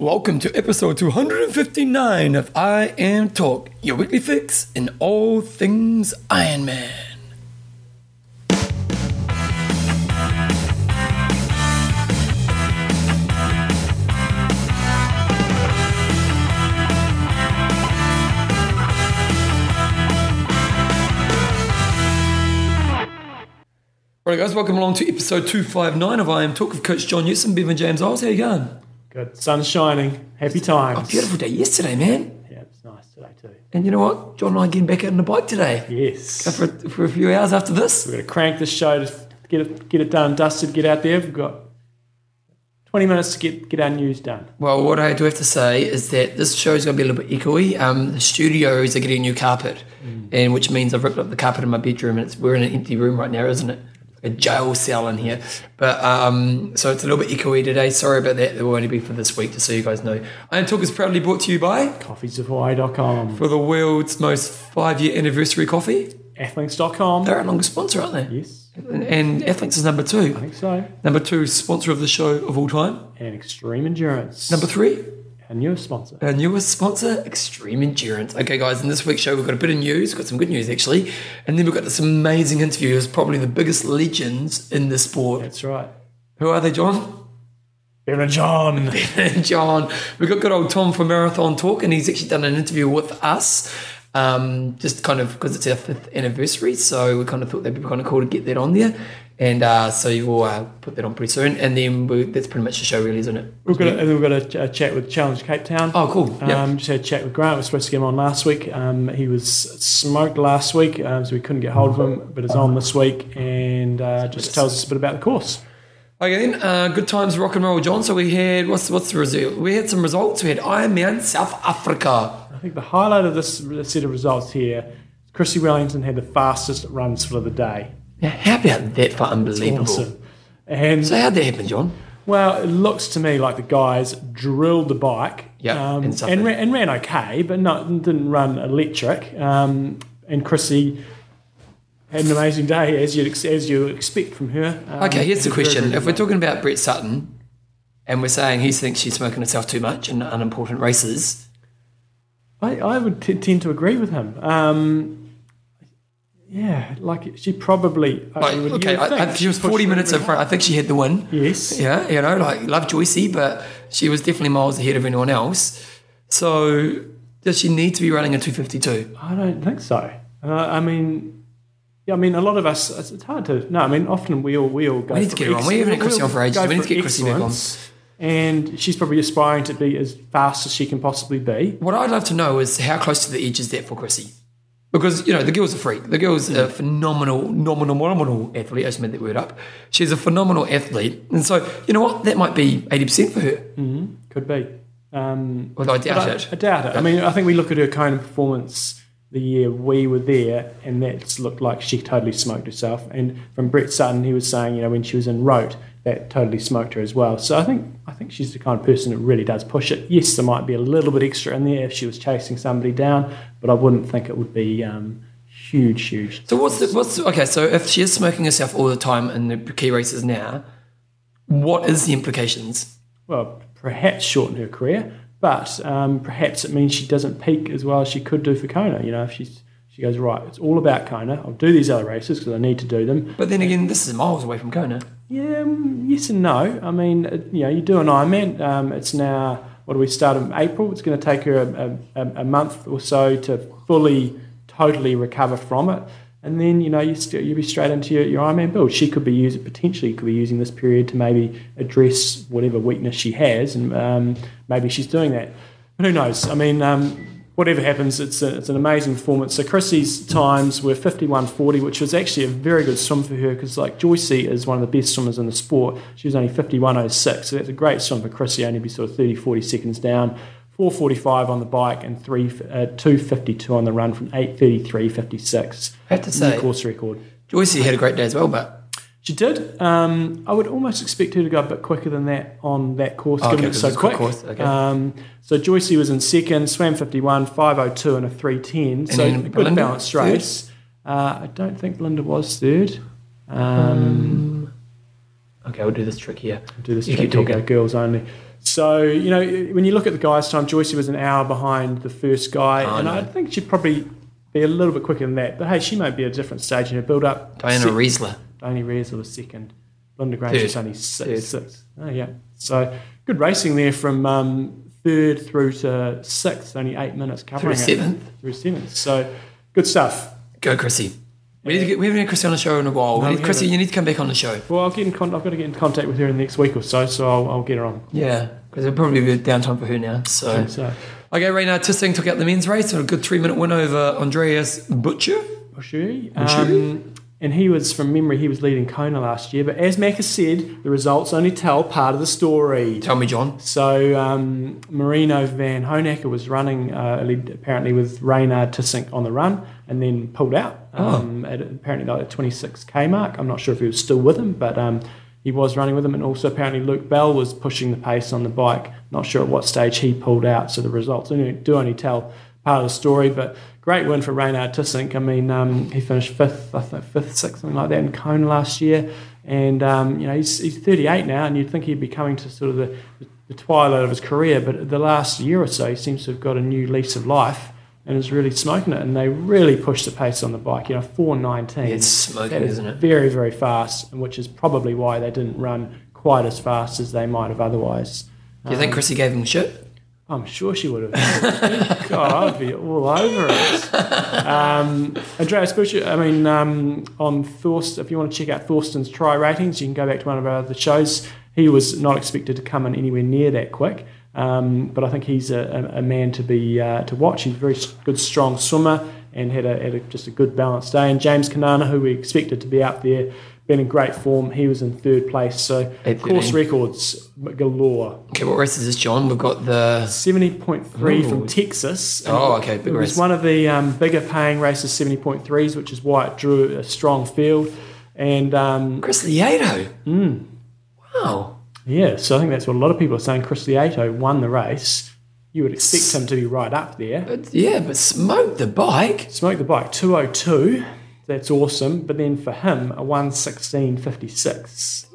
Welcome to episode 259 of IMTalk, your weekly fix in all things Iron Man. Alright guys, welcome along to episode 259 of IMTalk with Coach John Yesen, Bevan James Iles. How you going? Good. Sun's shining. Happy times. Oh, beautiful day yesterday, man. Yeah, it was nice today too. And you know what? John and I are getting back out on the bike today. Yes. Go for a few hours after this. We're going to crank this show, to get it done, dusted, get out there. We've got 20 minutes to get our news done. Well, what I do have to say is that this show is going to be a little bit echoey. The studios are getting new carpet, and which means I've ripped up the carpet in my bedroom, and we're in an empty room right now, isn't it? A jail cell in here, but so it's a little bit echoey today. Sorry about that. It will only be for this week, just so you guys know. Iron Talk is proudly brought to you by coffeesofhawaii.com for the world's most 5-year anniversary coffee. Athlinks.com. They're our longest sponsor, aren't they? Yes. And Athlinks is number 2. I think so. Number 2 sponsor of the show of all time. And Extreme Endurance. Number 3. Our newest sponsor. Our newest sponsor, Extreme Endurance. Okay, guys, in this week's show, we've got a bit of news. We've got some good news, actually. And then we've got this amazing interview with probably the biggest legends in the sport. That's right. Who are they, John? Bevan and John. We've got good old Tom from Marathon Talk, and he's actually done an interview with us, just kind of because it's our 5th anniversary. So we kind of thought that'd be kind of cool to get that on there. And so we'll put that on pretty soon. And then that's pretty much the show, really, isn't it? We've got a chat with Challenge Cape Town. Oh, cool. Yep. Just had a chat with Grant. We were supposed to get him on last week. He was smoked last week, so we couldn't get hold of him. But it's on this week, and just tells us a bit about the course. Okay, then. Good times, rock and roll, John. So we had, what's the result? We had some results. We had Ironman South Africa. I think the highlight of this set of results here, Chrissie Wellington had the fastest runs for the day. Now, how about that for unbelievable? Awesome. And so how'd that happen, John? Well, it looks to me like the guys drilled the bike and ran okay, but didn't run electric. And Chrissie had an amazing day, as you expect from her. Okay, here's the question. If we're talking about Brett Sutton and we're saying he thinks she's smoking herself too much in unimportant races... I would tend to agree with him. Yeah, like she probably... she was 40 minutes in front. I think she had the win. Yes. Yeah, you know, like, love Joycey, but she was definitely miles ahead of anyone else. So does she need to be running a 2:52? I don't think so. I mean, a lot of us, it's hard to... No, I mean, often we all go... We need to get her on. We haven't had Chrissie on for ages. We need to get Chrissie back on. And she's probably aspiring to be as fast as she can possibly be. What I'd love to know is how close to the edge is that for Chrissie? Because, you know, the girl's a freak. The girl's a phenomenal athlete. I just made that word up. She's a phenomenal athlete. And so, you know what? That might be 80% for her. Mm-hmm. Could be. I doubt it. I mean, I think we look at her Kona performance the year we were there, and that looked like she totally smoked herself. And from Brett Sutton, he was saying, you know, when she was in Rote, that totally smoked her as well. So I think she's the kind of person that really does push it. Yes, there might be a little bit extra in there if she was chasing somebody down, but I wouldn't think it would be huge. So so if she is smoking herself all the time in the key races now, what is the implications? Well, perhaps shorten her career, but perhaps it means she doesn't peak as well as she could do for Kona. You know, if she goes, right, it's all about Kona. I'll do these other races because I need to do them. But then again, this is miles away from Kona. Yeah, yes and no. I mean, you know, you do an Ironman. It's now, what do we start in April? It's going to take her a month or so to fully, totally recover from it. And then, you know, you'll be straight into your Ironman build. She could be using this period to maybe address whatever weakness she has, and maybe she's doing that. But who knows? I mean... whatever happens, it's an amazing performance. So Chrissie's times were 51:40, which was actually a very good swim for her because, like, Joycey is one of the best swimmers in the sport. She was only 51:06, so that's a great swim for Chrissie, only be sort of 30, 40 seconds down. 4:45 on the bike and 2:52 on the run from 8:33:56. I have to say, new course record. Joycey had a great day as well, but... She did. I would almost expect her to go a bit quicker than that on that course, given it's so quick. Okay. So Joycey was in second, swam 51, 5:02 and a 3:10. And so a good balanced race. I don't think Linda was third. Okay, we'll do this trick here. You keep talking. Girls only. So, you know, when you look at the guys' time, Joycey was an hour behind the first guy, I think she'd probably be a little bit quicker than that. But, hey, she might be at a different stage in her build-up. Diana Reesler was second. Linda Grace was only sixth. Oh, yeah. So good racing there from third through to sixth, only 8 minutes covering through seventh. So good stuff. Go, Chrissie. We haven't had Chrissie on the show in a while. Chrissie, you need to come back on the show. Well, I've got to get in contact with her in the next week or so I'll get her on. Yeah, because it'll probably be a downtime for her now. So. Okay, Raynard Tissink took out the men's race, and a good 3-minute win over Andreas Buscheri. And he was, from memory, he was leading Kona last year. But as Macca said, the results only tell part of the story. Tell me, John. So Marino van Honacker was running, apparently, with Raynard Tissink on the run, and then pulled out. At apparently like the 26k mark. I'm not sure if he was still with him, but he was running with him, and also apparently Luke Bell was pushing the pace on the bike. Not sure at what stage he pulled out, so the results do only tell part of the story. But great win for Raynard Tissink. I mean, he finished fifth, sixth, something like that in Kona last year, and he's 38 now, and you'd think he'd be coming to sort of the twilight of his career, but the last year or so he seems to have got a new lease of life and is really smoking it, and they really pushed the pace on the bike. 4:19. It's smoking, isn't it? Very, very fast, and which is probably why they didn't run quite as fast as they might have otherwise. Do you think Chrissie gave them shit? I'm sure she would have. God, I'd be all over it. Andreas Buscheri, on Thorsten, if you want to check out Thorsten's try ratings, you can go back to one of our other shows. He was not expected to come in anywhere near that quick. But I think he's a man to be to watch. He's a very good, strong swimmer, and had just a good balanced day. And James Kanana, who we expected to be up there, been in great form. He was in third place. So course records galore. Okay, what race is this, John? We've got the 70.3 from Texas. Oh, okay, big race. It was one of the bigger paying races, 70.3s, which is why it drew a strong field. And Chris Lieto. Wow. Yeah, so I think that's what a lot of people are saying. Chris Lieto won the race. You would expect him to be right up there. But smoked the bike. 2:02. That's awesome. But then for him, a 1:16.56.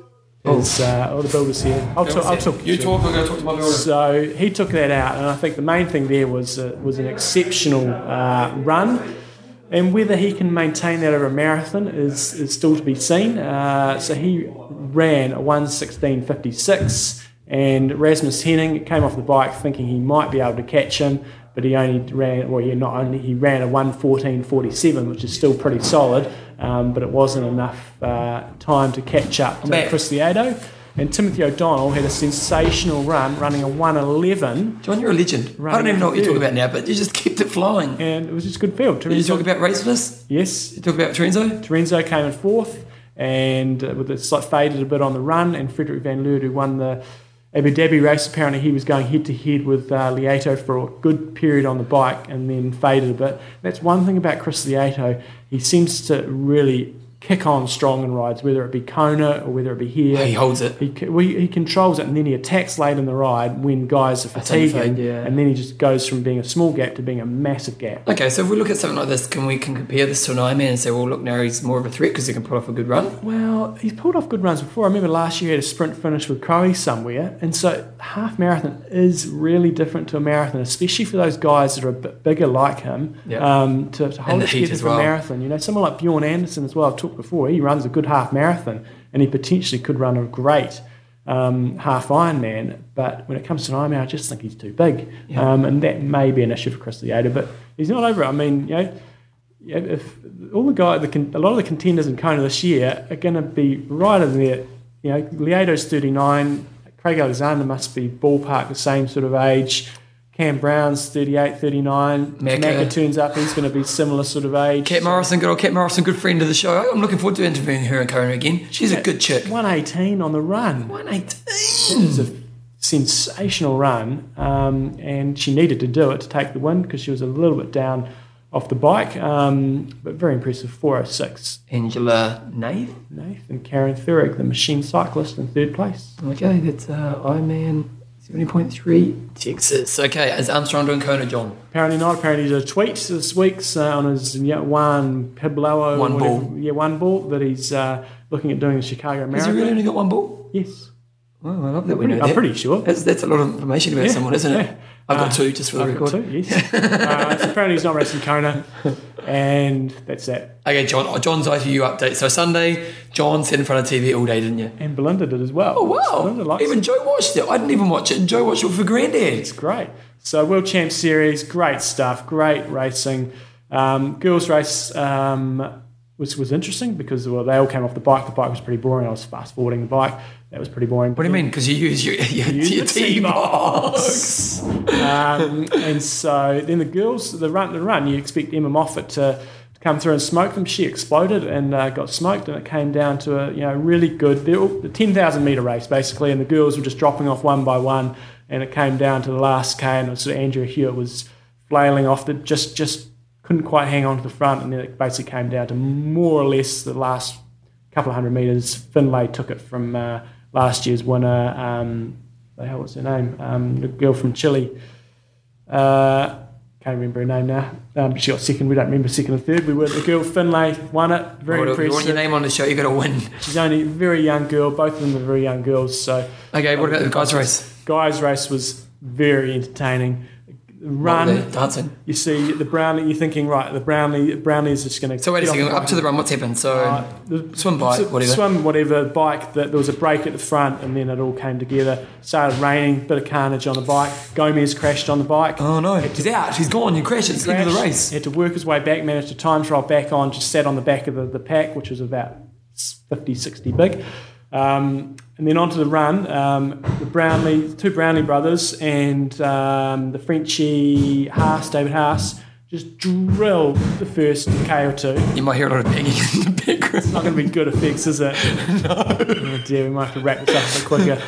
The builder's here. I'll go talk to my builder. So he took that out, and I think the main thing there was an exceptional run. And whether he can maintain that over a marathon is still to be seen. So he ran a 1:16.56, and Rasmus Henning came off the bike thinking he might be able to catch him, but he ran a 1:14.47, which is still pretty solid, but it wasn't enough time to catch up to Chris Lieto. And Timothy O'Donnell had a sensational run, running a 1:11. John, you're a legend. I don't even know what you're talking about now, but you just kept it flowing. And it was just a good field. Did you talk about Raceless? Yes. You talk about Terenzo? Terenzo came in fourth, and it's like faded a bit on the run. And Frederick Van Leeuwen, who won the Abu Dhabi race, apparently he was going head-to-head with Lieto for a good period on the bike, and then faded a bit. That's one thing about Chris Lieto. He seems to really kick on strong in rides, whether it be Kona or whether it be here. He holds it. He controls it, and then he attacks late in the ride when guys are fatiguing, and then he just goes from being a small gap to being a massive gap. Okay, so if we look at something like this, can we compare this to an Ironman and say, well, look, now he's more of a threat because he can pull off a good run? Well, he's pulled off good runs before. I remember last year he had a sprint finish with Crowey somewhere, and so half marathon is really different to a marathon, especially for those guys that are a bit bigger like him, to hold it together for a marathon. Someone like Bjorn Anderson as well, before, he runs a good half marathon, and he potentially could run a great half Ironman, but when it comes to an Ironman, I just think he's too big, and that may be an issue for Chris Lieto, but he's not over it. I mean, if all the guys, a lot of the contenders in Kona this year are going to be right in there. Lieto's 39, Craig Alexander must be ballpark the same sort of age. Cam Brown's 38, 39. Macca turns up, he's going to be similar sort of age. Kat Morrison, good friend of the show. I'm looking forward to interviewing her and Kona again. She's a good chick. 1:18 on the run. 1:18! It's a sensational run, and she needed to do it to take the win because she was a little bit down off the bike, but very impressive, 4:06. Angela Nath and Karen Thurig, the machine cyclist, in third place. Okay, that's Ironman 70.3 Texas. Okay, is Armstrong doing Kona, John? Apparently not. Apparently he did a tweet this week on his one Pablo. One ball. Yeah, one ball that he's looking at doing the Chicago Marathon. Has he really only got one ball? Yes. Oh, I love that. I'm pretty sure. That's a lot of information about someone, isn't it? I've got two, just for the record. I've got two, yes. So apparently he's not racing Kona, and that's that. Okay, John's ITU update. So Sunday, John sat in front of TV all day, didn't you? And Belinda did as well. Oh, wow. Even Joe watched it. I didn't even watch it, and Joe watched it for Granddad. It's great. So World Champ Series, great stuff, great racing. Girls race... which was interesting because they all came off the bike. The bike was pretty boring. I was fast-forwarding the bike. That was pretty boring. What do you mean? Because you use your T-box. And so then the girls, the run, you expect Emma Moffat to come through and smoke them. She exploded and got smoked, and it came down to a really good 10,000-metre race, basically, and the girls were just dropping off one by one, and it came down to the last K, and sort of Andrea Hewitt was flailing off the just couldn't quite hang on to the front, and then it basically came down to more or less the last couple of 100 metres. Finlay took it from last year's winner. The hell was her name? The girl from Chile. Can't remember her name now. She got second. We don't remember second and third. We were the girl Finlay won it. Very impressive. You want your name on the show, you got to win. She's only a very young girl. Both of them are very young girls. So okay, what about the guys' race? Guys' race was very entertaining. Run dancing. You see the Brownlee. You're thinking, right? The Brownlee is just going to. So wait a second. Up to the run. What's happened? So swim, bike, whatever. Bike. There was a break at the front, and then it all came together. Started raining. Bit of carnage on the bike. Gomez crashed on the bike. Oh no! He's out. He's gone. You crashed. It's the end of the race. Had to work his way back. Managed to time trial back on. Just sat on the back of the pack, which was about 50, 60 big. And then onto the run, the two Brownlee brothers and the Frenchie Hauss, David Hauss, just drilled the first K or two. You might hear a lot of banging in the background. It's not going to be good effects, is it? No. Oh dear, we might have to wrap this up a bit quicker.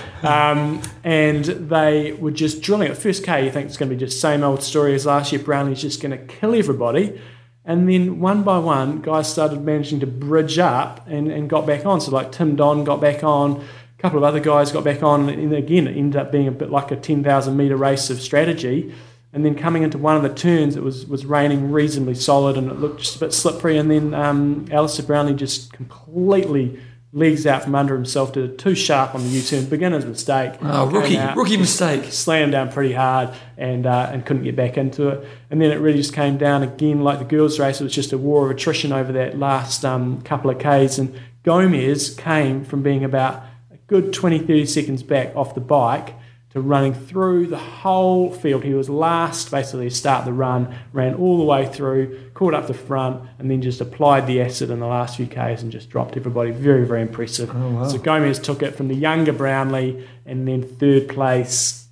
And they were just drilling it. First K, you think it's going to be just same old story as last year. Brownlee's just going to kill everybody. And then one by one, guys started managing to bridge up and got back on. So like Tim Don got back on, a couple of other guys got back on, and again it ended up being a bit like a 10,000-metre race of strategy. And then coming into one of the turns, it was raining reasonably solid and it looked just a bit slippery. And then Alistair Brownlee just completely legs out from under himself, did it too sharp on the U-turn, beginner's mistake. Oh, rookie mistake. Slammed down pretty hard and couldn't get back into it. And then it really just came down again like the girls' race. It was just a war of attrition over that last couple of Ks. And Gomez came from being about a good 20, 30 seconds back off the bike to running through the whole field. He was last, basically, to start the run, ran all the way through, caught up the front, and then just applied the acid in the last few Ks and just dropped everybody. Very, very impressive. Oh, wow. So Gomez took it from the younger Brownlee, and then third place,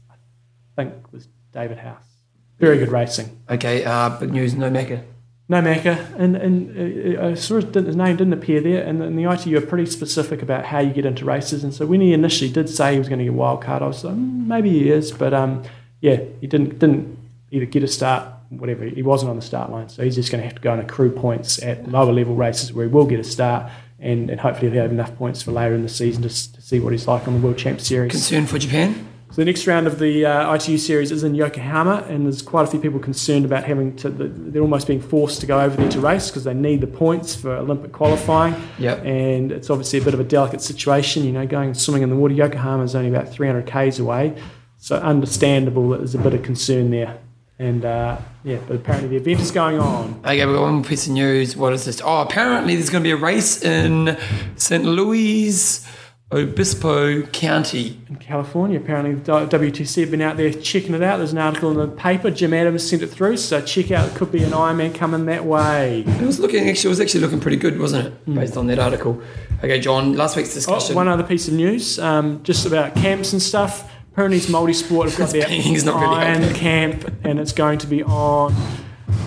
I think, was David Hauss. Very good racing. Okay, big news, no Macca. No Macca, and I saw his name didn't appear there, and the ITU are pretty specific about how you get into races, and so when he initially did say he was going to get wild card, I was like, maybe he is, but he didn't either get a start, whatever, he wasn't on the start line, so he's just going to have to go and accrue points at lower level races where he will get a start, and hopefully he'll have enough points for later in the season to see what he's like on the World Champ Series. Concerned for Japan? So the next round of the ITU series is in Yokohama, and there's quite a few people concerned about having to... They're almost being forced to go over there to race because they need the points for Olympic qualifying. Yep. And it's obviously a bit of a delicate situation, going swimming in the water. Yokohama is only about 300 Ks away, so understandable that there's a bit of concern there. And, but apparently the event is going on. Okay, we've got one more piece of news. What is this? Oh, apparently there's going to be a race in St. Louis... Obispo County in California. Apparently WTC have been out there checking it out. There's an article in the paper. Jim Adams sent it through, so check out. It could be an Ironman coming that way. It was actually looking pretty good, wasn't it, based on that article. Okay, John, last week's discussion. One other piece of news, just about camps and stuff. Pyrenees Multisport have got their Iron Camp, and it's going to be on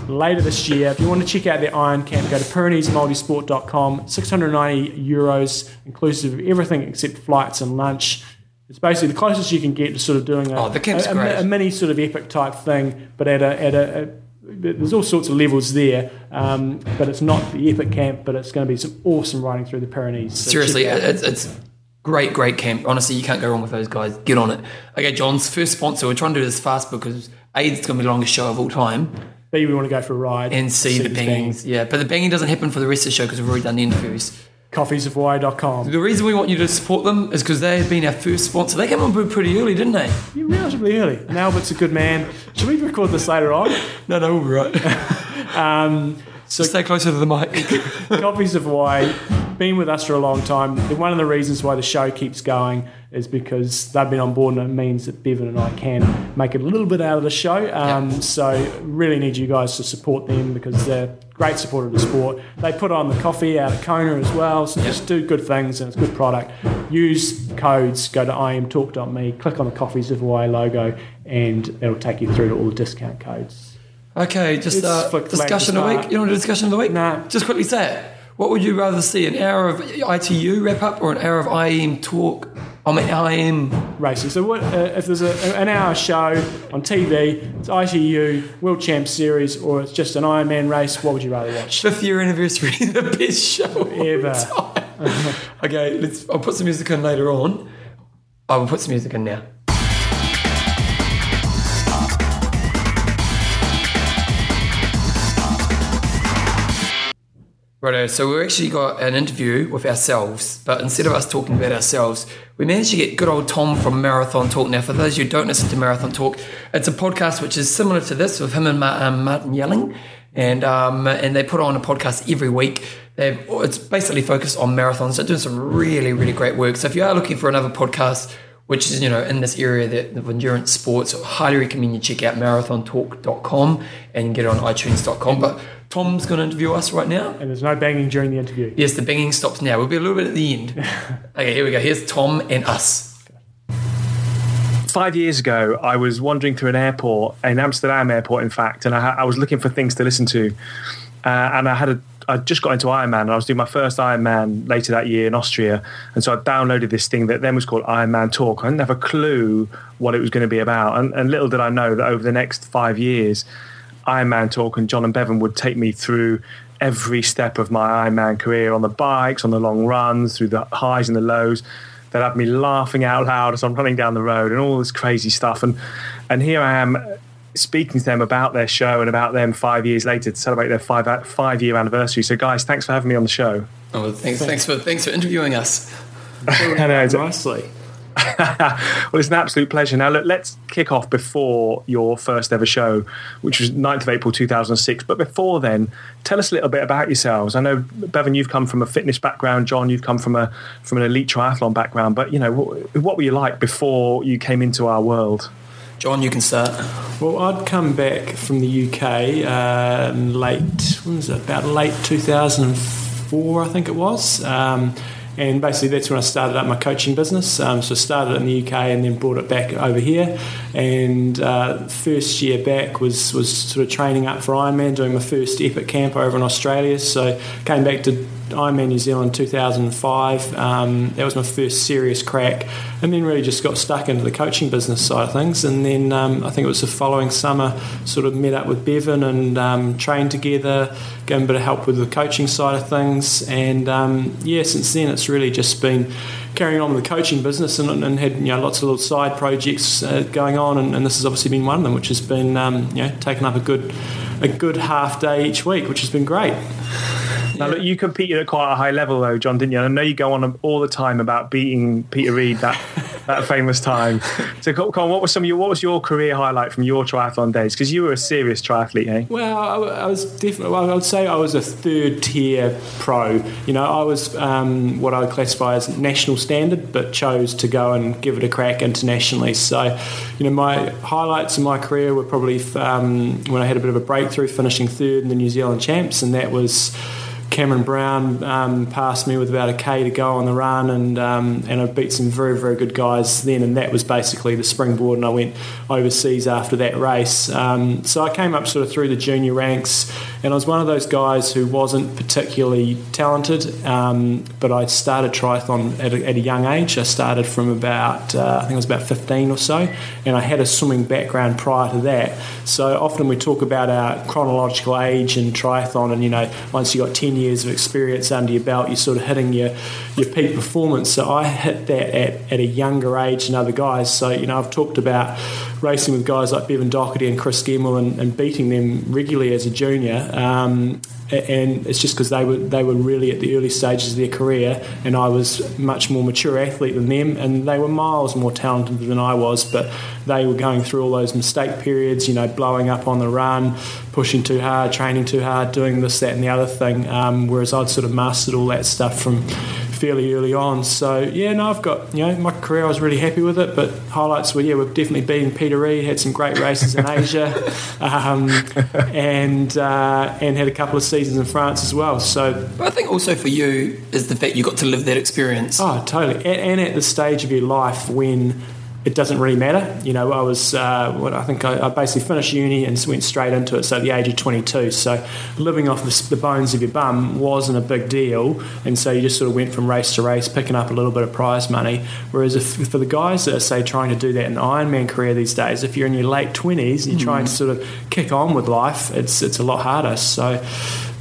later this year. If you want to check out their Iron Camp, go to PyreneesMultisport.com. €690 inclusive of everything except flights and lunch. It's basically the closest you can get to sort of doing a mini sort of epic type thing, but there's all sorts of levels there, but it's not the epic camp, but it's going to be some awesome riding through the Pyrenees. So seriously, it's great camp. Honestly, you can't go wrong with those guys. Get on it. Okay, John's first sponsor. We're trying to do this fast because A, it's going to be the longest show of all time. B, we want to go for a ride. And C, the bangings. Yeah, but the banging doesn't happen for the rest of the show because we've already done the interviews. coffeesofhawaii.com. The reason we want you to support them is because they have been our first sponsor. They came on board pretty early, didn't they? Yeah, relatively early. And Albert's a good man. Should we record this later on? No, we'll be right. So stay closer to the mic. Coffees of Hawaii, been with us for a long time. One of the reasons why the show keeps going is because they've been on board, and it means that Bevan and I can make a little bit out of the show. So really need you guys to support them because they're great support of the sport. They put on the coffee out of Kona as well, so just do good things, and it's a good product. Use codes, go to imtalk.me, click on the Coffees of Hawaii logo, and it'll take you through to all the discount codes. Okay, just discussion of the week. You want to do discussion of the week? Nah. Just quickly say it. What would you rather see, an hour of ITU wrap-up or an hour of IM talk? I mean, IM racing. So what, if there's an hour show on TV, it's ITU, World Champ Series, or it's just an Ironman race, what would you rather watch? 5th year anniversary, the best show ever. Okay, I'll put some music in later on. I will put some music in now. Righto, so we actually got an interview with ourselves, but instead of us talking about ourselves, we managed to get good old Tom from Marathon Talk. Now, for those who don't listen to Marathon Talk, it's a podcast which is similar to this with him and Martin Yelling, and they put on a podcast every week. It's basically focused on marathons. They're doing some really, really great work. So if you are looking for another podcast which is, in this area of endurance sports, I highly recommend you check out marathontalk.com and get it on itunes.com. But Tom's going to interview us right now. And there's no banging during the interview. Yes, the banging stops now. We'll be a little bit at the end. Okay, here we go. Here's Tom and us. 5 years ago, I was wandering through an airport, an Amsterdam airport, in fact, and I was looking for things to listen to. And I just got into Ironman, and I was doing my first Ironman later that year in Austria, and so I downloaded this thing that then was called Ironman Talk. I didn't have a clue what it was going to be about, and little did I know that over the next 5 years, Ironman Talk and John and Bevan would take me through every step of my Ironman career, on the bikes, on the long runs, through the highs and the lows. They'd have me laughing out loud as I'm running down the road and all this crazy stuff, and here I am speaking to them about their show and about them 5 years later to celebrate their five-year anniversary. So, guys, thanks for having me on the show. Oh, thanks for interviewing us. Nicely. Well, it's an absolute pleasure. Now, look, let's kick off before your first ever show, which was 9th of April 2006. But before then, tell us a little bit about yourselves. I know, Bevan, you've come from a fitness background. John, you've come from an elite triathlon background. But, what were you like before you came into our world? John, you can start. Well, I'd come back from the UK about late 2004, I think it was. And basically that's when I started up my coaching business. So I started in the UK and then brought it back over here. And first year back was sort of training up for Ironman, doing my first epic camp over in Australia. So came back to Ironman New Zealand 2005. That was my first serious crack, and then really just got stuck into the coaching business side of things. And then I think it was the following summer, sort of met up with Bevan and trained together, gave a bit of help with the coaching side of things. And since then it's really just been carrying on with the coaching business and had lots of little side projects going on, and this has obviously been one of them, which has been taking up a good half day each week, which has been great. Now, look, you competed at quite a high level, though, John, didn't you? I know you go on all the time about beating Peter Reid, that famous time. So, come on, what was your career highlight from your triathlon days? Because you were a serious triathlete, eh? Well, I was definitely. Well, I would say I was a third-tier pro. I was what I would classify as national standard, but chose to go and give it a crack internationally. So, my highlights in my career were probably when I had a bit of a breakthrough, finishing third in the New Zealand Champs, and that was. Cameron Brown passed me with about a K to go on the run, and I beat some very, very good guys then, and that was basically the springboard, and I went overseas after that race. So I came up sort of through the junior ranks, and I was one of those guys who wasn't particularly talented, but I started triathlon at a young age. I started from about, I think I was about 15 or so, and I had a swimming background prior to that. So often we talk about our chronological age in triathlon, and once you got 10 years of experience under your belt, you're sort of hitting your peak performance. So I hit that at a younger age than other guys. So I've talked about racing with guys like Bevan Doherty and Chris Gemmell and beating them regularly as a junior, and it's just because they were really at the early stages of their career, and I was much more mature athlete than them, and they were miles more talented than I was, but they were going through all those mistake periods, you know, blowing up on the run, pushing too hard, training too hard, doing this, that and the other thing, whereas I'd sort of mastered all that stuff from fairly early on. So yeah, no, I've got, you know, my career, I was really happy with it, but highlights were, yeah, we've definitely beaten Peter Reid, had some great races in Asia, and had a couple of seasons in France as well. So, but I think also for you is the fact you got to live that experience. Oh, totally. And at the stage of your life when it doesn't really matter. You know, I was, I basically finished uni and went straight into it, so at the age of 22. So living off the bones of your bum wasn't a big deal, and so you just sort of went from race to race, picking up a little bit of prize money. Whereas if, for the guys that are, say, trying to do that in an Ironman career these days, if you're in your late 20s and you're trying to sort of kick on with life, it's a lot harder. So,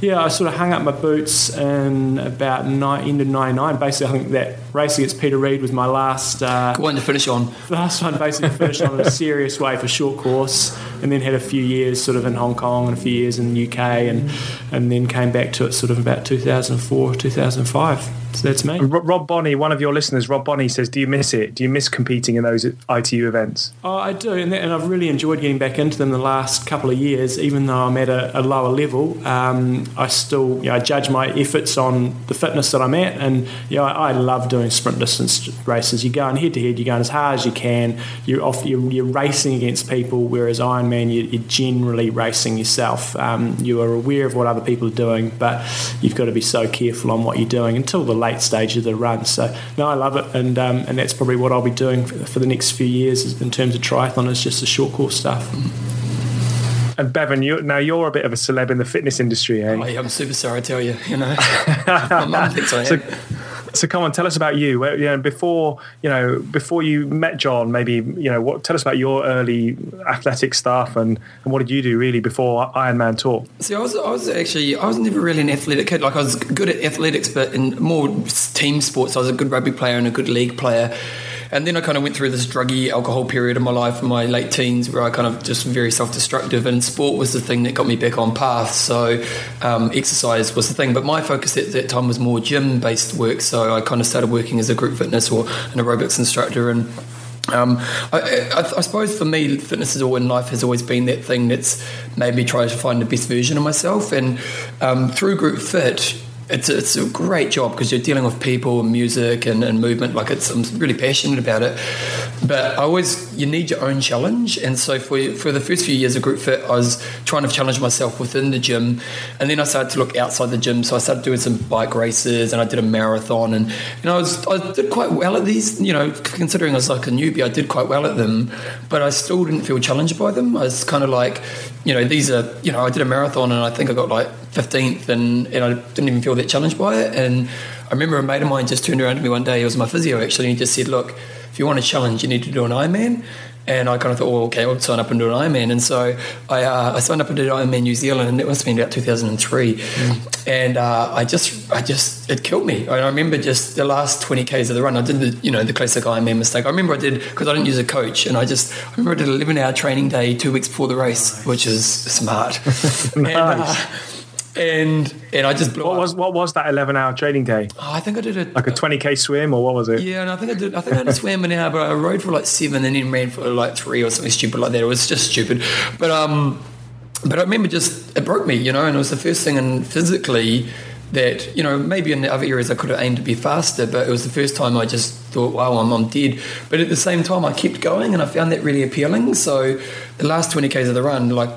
yeah, I sort of hung up my boots in about end of 99. Basically, I think that race against Peter Reid was my last... Good one to finish on. Last one basically finished on in a serious way for short course, and then had a few years sort of in Hong Kong and a few years in the UK, and then came back to it sort of about 2004, 2005. So that's me. Rob Bonney, one of your listeners, Rob Bonney says, do you miss it? Do you miss competing in those ITU events? Oh, I do, and I've really enjoyed getting back into them the last couple of years, even though I'm at a lower level. I still, you know, I judge my efforts on the fitness that I'm at, and you know, I love doing sprint distance races. You're going head-to-head, you're going as hard as you can, you're racing against people, whereas Ironman, you're generally racing yourself. You are aware of what other people are doing, but you've got to be so careful on what you're doing until the late stage of the run. So no, I love it, and that's probably what I'll be doing for the next few years in terms of triathlon, is just the short course stuff. And Bevan, you're a bit of a celeb in the fitness industry, eh? Oh, yeah, I'm super sorry, I tell you, you know. My mum thinks I am. So come on, tell us about you. Where, you know, before you met John, maybe, you know, tell us about your early athletic stuff and what did you do really before Ironman Talk? See, I was never really an athletic kid. Like, I was good at athletics, but in more team sports. I was a good rugby player and a good league player. And then I kind of went through this druggy alcohol period of my life in my late teens, where I kind of just very self-destructive, and sport was the thing that got me back on path. So exercise was the thing, but my focus at that time was more gym-based work. So I kind of started working as a group fitness or an aerobics instructor, and I suppose for me, fitness in life has always been that thing that's made me try to find the best version of myself. And through Group Fit, it's a great job because you're dealing with people and music and movement. Like, I'm really passionate about it, but you need your own challenge. And so for the first few years of Group Fit, I was trying to challenge myself within the gym, and then I started to look outside the gym. So I started doing some bike races, and I did a marathon, and I did quite well at these, you know, considering I was like a newbie, I did quite well at them, but I still didn't feel challenged by them. I was kind of like, you know, these are, you know, I did a marathon and I think I got like 15th, and I didn't even feel that challenged by it. And I remember a mate of mine just turned around to me one day, he was my physio actually, and he just said, look, if you want a challenge, you need to do an Ironman. And I kind of thought, oh, okay, I'll sign up and do an Ironman. And so I signed up and did Ironman New Zealand, and that must have been about 2003. And I just it killed me. I remember just the last 20 Ks of the run, I did the classic Ironman mistake. I remember I did, because I didn't use a coach, and I remember I did an 11-hour training day 2 weeks before the race, which is smart. Nice. And I just blew up. What was that 11-hour training day? Oh, I think I did like a 20K swim, or what was it? Yeah, and I think I had to swim an hour, but I rode for like 7 and then ran for like 3 or something stupid like that. It was just stupid. But I remember just, it broke me, you know, and it was the first thing, and physically that, you know, maybe in the other areas I could have aimed to be faster, but it was the first time I just thought, wow, I'm dead. But at the same time, I kept going, and I found that really appealing. So the last 20Ks of the run, like,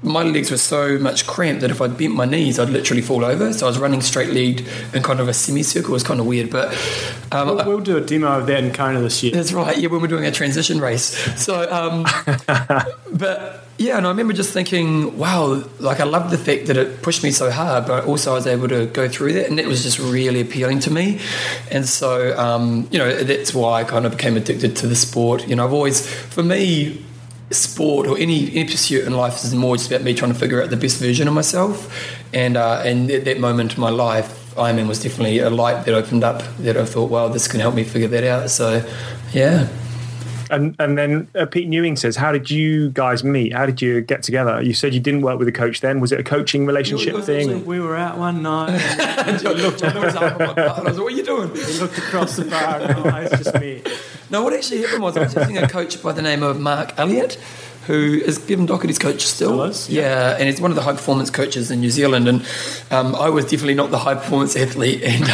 my legs were so much cramped that if I bent my knees, I'd literally fall over. So I was running straight-legged in kind of a semicircle. It was kind of weird, but... we'll do a demo of that in Kona this year. That's right, yeah, when we're doing our transition race. So, but... Yeah, and I remember just thinking, wow, like, I love the fact that it pushed me so hard, but also I was able to go through that, and that was just really appealing to me. And so, you know, that's why I kind of became addicted to the sport. You know, I've always, for me... sport or any pursuit in life is more just about me trying to figure out the best version of myself, and at that moment in my life, Ironman was definitely a light that opened up, that I thought, wow, this can help me figure that out. So yeah. And then Pete Newing says, how did you guys meet? How did you get together? You said you didn't work with a coach then. Was it a coaching relationship thing? Actually, we were out one night. And he looked at his arm and I was like, what are you doing? He looked across the bar and oh, it's just me. No, what actually happened was I was using a coach by the name of Mark Allen, who is Kevin Doherty's coach still. Yeah, and he's one of the high-performance coaches in New Zealand, and I was definitely not the high-performance athlete, and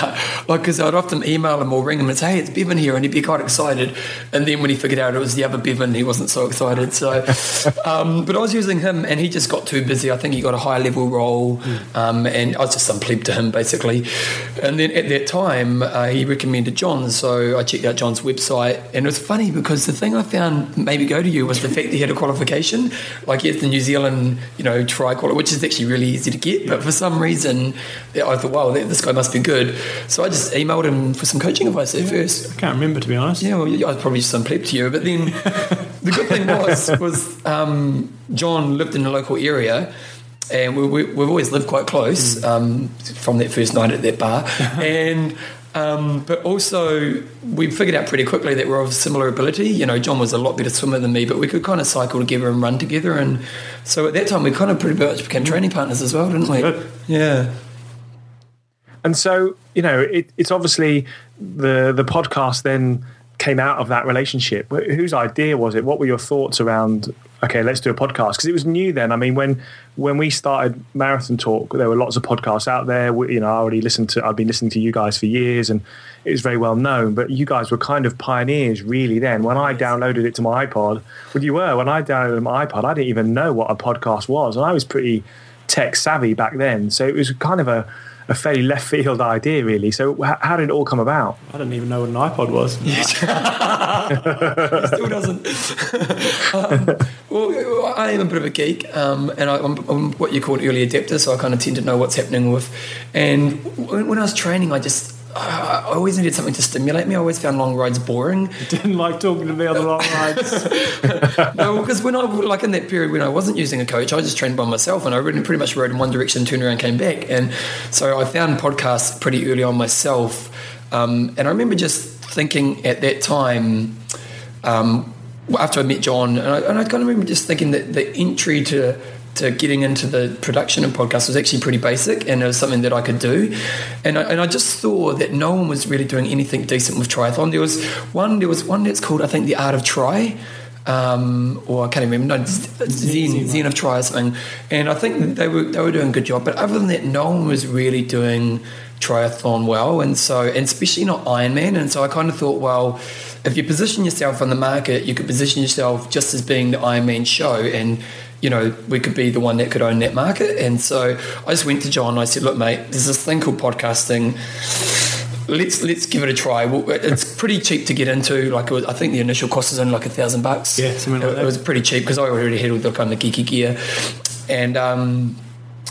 because I'd often email him or ring him and say, hey, it's Bevan here, and he'd be quite excited, and then when he figured out it was the other Bevan, he wasn't so excited, so... but I was using him, and he just got too busy. I think he got a high-level role, and I was just some pleb to him, basically. And then at that time, he recommended John, so I checked out John's website, and it was funny, because the thing I found maybe go to you was the fact that he had a qualification. Like it's the New Zealand, tri-qualifier, which is actually really easy to get. But for some reason, I thought, wow, this guy must be good. So I just emailed him for some coaching advice at first. I can't remember, to be honest. Yeah, well, I was probably just some pleb to you. But then the good thing was John lived in a local area. And we've always lived quite close from that first night at that bar. And... but also we figured out pretty quickly that we're of similar ability. John was a lot better swimmer than me, but we could kind of cycle together and run together, and so at that time we kind of pretty much became training partners as well, didn't we? Yeah. And so it's obviously the podcast then came out of that relationship. Whose idea was it? What were your thoughts around, okay, let's do a podcast? Because it was new then. I mean, when we started Marathon Talk, there were lots of podcasts out there. I've been listening to you guys for years, and it was very well known. But you guys were kind of pioneers, really. Then when I downloaded it to my iPod, I didn't even know what a podcast was, and I was pretty tech savvy back then. So it was kind of a fairly left field idea, really. So how did it all come about? I didn't even know what an iPod was. He still doesn't. Well, I am a bit of a geek, and I'm what you call an early adapter, so I kind of tend to know what's happening with. And when I was training, I always needed something to stimulate me. I always found long rides boring. You didn't like talking to me on the long rides. No, because in that period when I wasn't using a coach, I just trained by myself, and I pretty much rode in one direction, turned around, came back. And so I found podcasts pretty early on myself. And I remember just thinking at that time, after I met John, and I kind of remember just thinking that the entry to getting into the production of podcasts was actually pretty basic, and it was something that I could do, and I just saw that no one was really doing anything decent with triathlon. There was one that's called, I think, The Art of Tri, or I can't remember, Zen of Tri or something, and I think they were doing a good job, but other than that, no one was really doing triathlon well, and especially not Ironman. And so I kind of thought, well, if you position yourself on the market, you could position yourself just as being the Ironman show, and we could be the one that could own that market. And so I just went to John and I said, look, mate, there's this thing called podcasting. Let's give it a try. Well, it's pretty cheap to get into. I think the initial cost was only $1,000. Yeah, something like that. It was pretty cheap because I already had all the kind of geeky gear. And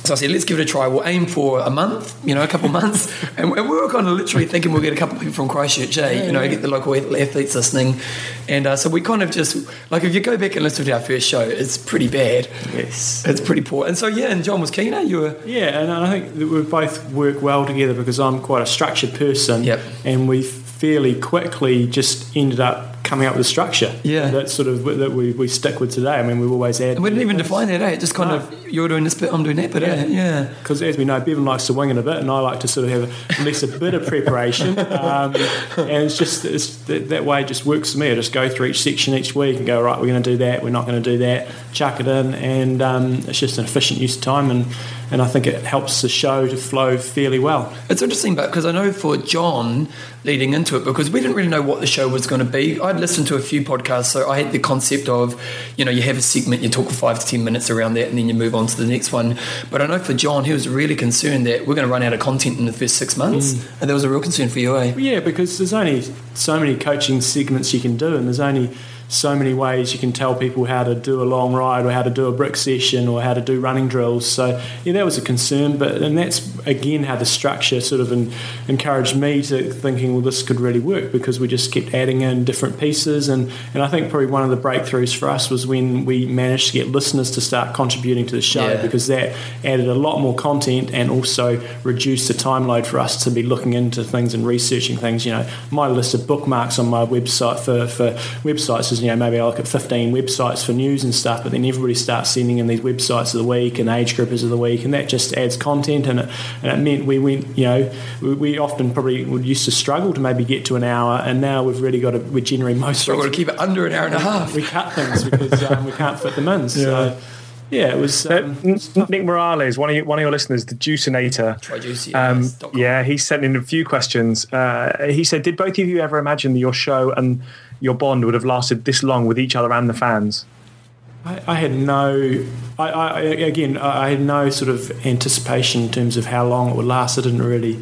so I said, let's give it a try. We'll aim for a month, a couple of months. And we were kind of literally thinking we'll get a couple of people from Christchurch, get the local athletes listening. And so we kind of just, if you go back and listen to our first show, it's pretty bad. Yes. It's pretty poor. And so, and John was keen, you were... Yeah, and I think that we both work well together because I'm quite a structured person. Yep. And we fairly quickly just ended up coming up with a structure that we stick with today. I mean, we always add, and we didn't even define that, it just kind of, you're doing this bit, I'm doing that bit, because as we know, Bevan likes to wing it a bit, and I like to sort of have at least a bit of preparation, and it's that way it just works for me. I just go through each section each week and go, right, we're going to do that, we're not going to do that, chuck it in, and it's just an efficient use of time, and I think it helps the show to flow fairly well. It's interesting, because I know for John leading into it, because we didn't really know what the show was going to be. I'd listened to a few podcasts, so I had the concept of, you have a segment, you talk for 5 to 10 minutes around that, and then you move on to the next one. But I know for John, he was really concerned that we're going to run out of content in the first 6 months, and that was a real concern for you, eh? Yeah, because there's only so many coaching segments you can do, and there's only so many ways you can tell people how to do a long ride or how to do a brick session or how to do running drills. So that was a concern, and that's again how the structure sort of encouraged me to thinking, well, this could really work, because we just kept adding in different pieces, and I think probably one of the breakthroughs for us was when we managed to get listeners to start contributing to the show, because that added a lot more content and also reduced the time load for us to be looking into things and researching things. My list of bookmarks on my website for websites is you know, maybe I look at 15 websites for news and stuff, but then everybody starts sending in these websites of the week and age groupers of the week, and that just adds content. And it meant we went, you know, we often probably used to struggle to maybe get to an hour, and now we've really got to, we're generating most of it. We've got to keep it under an hour and a half. We cut things because we can't fit them in. Yeah. So, yeah, it was... Nick Morales, one of your listeners, the Juicinator. Yeah, he sent in a few questions. He said, did both of you ever imagine that your show and your bond would have lasted this long with each other and the fans? I had no sort of anticipation in terms of how long it would last. I didn't really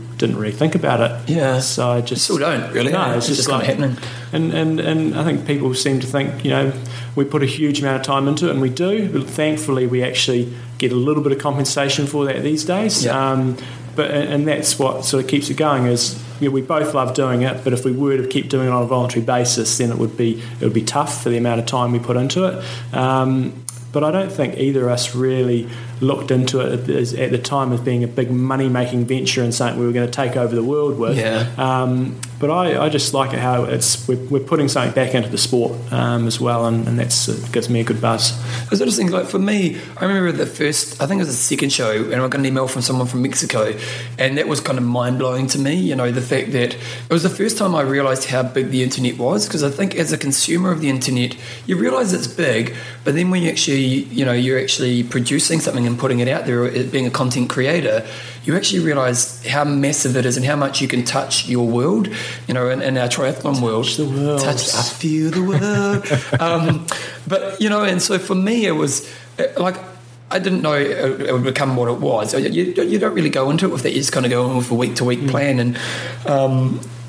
think about it. Yeah. So I just still don't really. No, it's just not happening. And I think people seem to think, you know, we put a huge amount of time into it, and we do. But thankfully, we actually get a little bit of compensation for that these days. Yeah. But that's what sort of keeps it going is, you know, we both love doing it, but if we were to keep doing it on a voluntary basis, then it would be tough for the amount of time we put into it. But I don't think either of us really looked into it at the time as being a big money-making venture and something we were going to take over the world with. Yeah. But I just like it how we're putting something back into the sport as well, and that gives me a good buzz. It was interesting. Like for me, I remember I think it was the second show, and I got an email from someone from Mexico, and that was kind of mind-blowing to me, you know, the fact that it was the first time I realised how big the internet was, because I think as a consumer of the internet, you realise it's big, but then when you actually, you know, you're actually producing something and putting it out there, being a content creator, you actually realise how massive it is and how much you can touch your world, you know, in our triathlon world. Touch the world. I feel the world. But, you know, and so for me it was, like, I didn't know it would become what it was. You don't really go into it with that. You just kind of go on with a week-to-week plan. And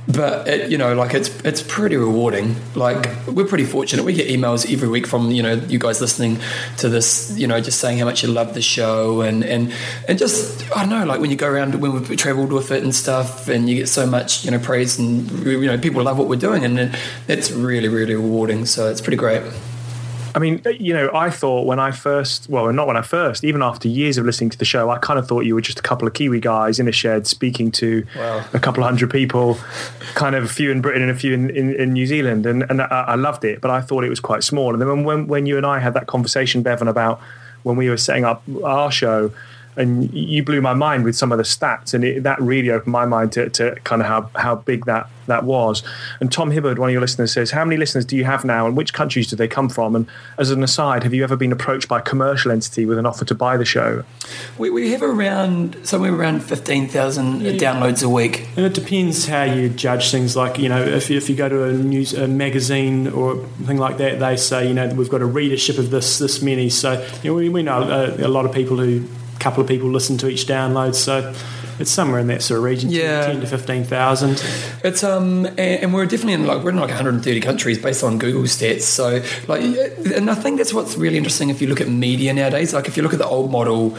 but it, you know, like it's pretty rewarding. Like we're pretty fortunate. We get emails every week from, you know, you guys listening to this, you know, just saying how much you love the show and just, I don't know, like when you go around, when we've travelled with it and stuff, and you get so much, you know, praise, and, you know, people love what we're doing, and that's really, really rewarding. So it's pretty great. I mean, you know, I thought even after years of listening to the show, I kind of thought you were just a couple of Kiwi guys in a shed speaking to a couple of hundred people, kind of a few in Britain and a few in New Zealand. And I loved it, but I thought it was quite small. And then when you and I had that conversation, Bevan, about when we were setting up our show, and you blew my mind with some of the stats, and that really opened my mind to kind of how big that was. And Tom Hibbard, one of your listeners, says, how many listeners do you have now, and which countries do they come from? And as an aside, have you ever been approached by a commercial entity with an offer to buy the show? We have somewhere around 15,000 downloads a week. And it depends how you judge things. Like, you know, if you go to a magazine or something like that, they say, you know, we've got a readership of this many. So, you know, we know a lot of people who... couple of people listen to each download, so it's somewhere in that sort of region, 10 to 15,000. It's and we're definitely in 130 countries based on Google stats. So and I think that's what's really interesting if you look at media nowadays. Like if you look at the old model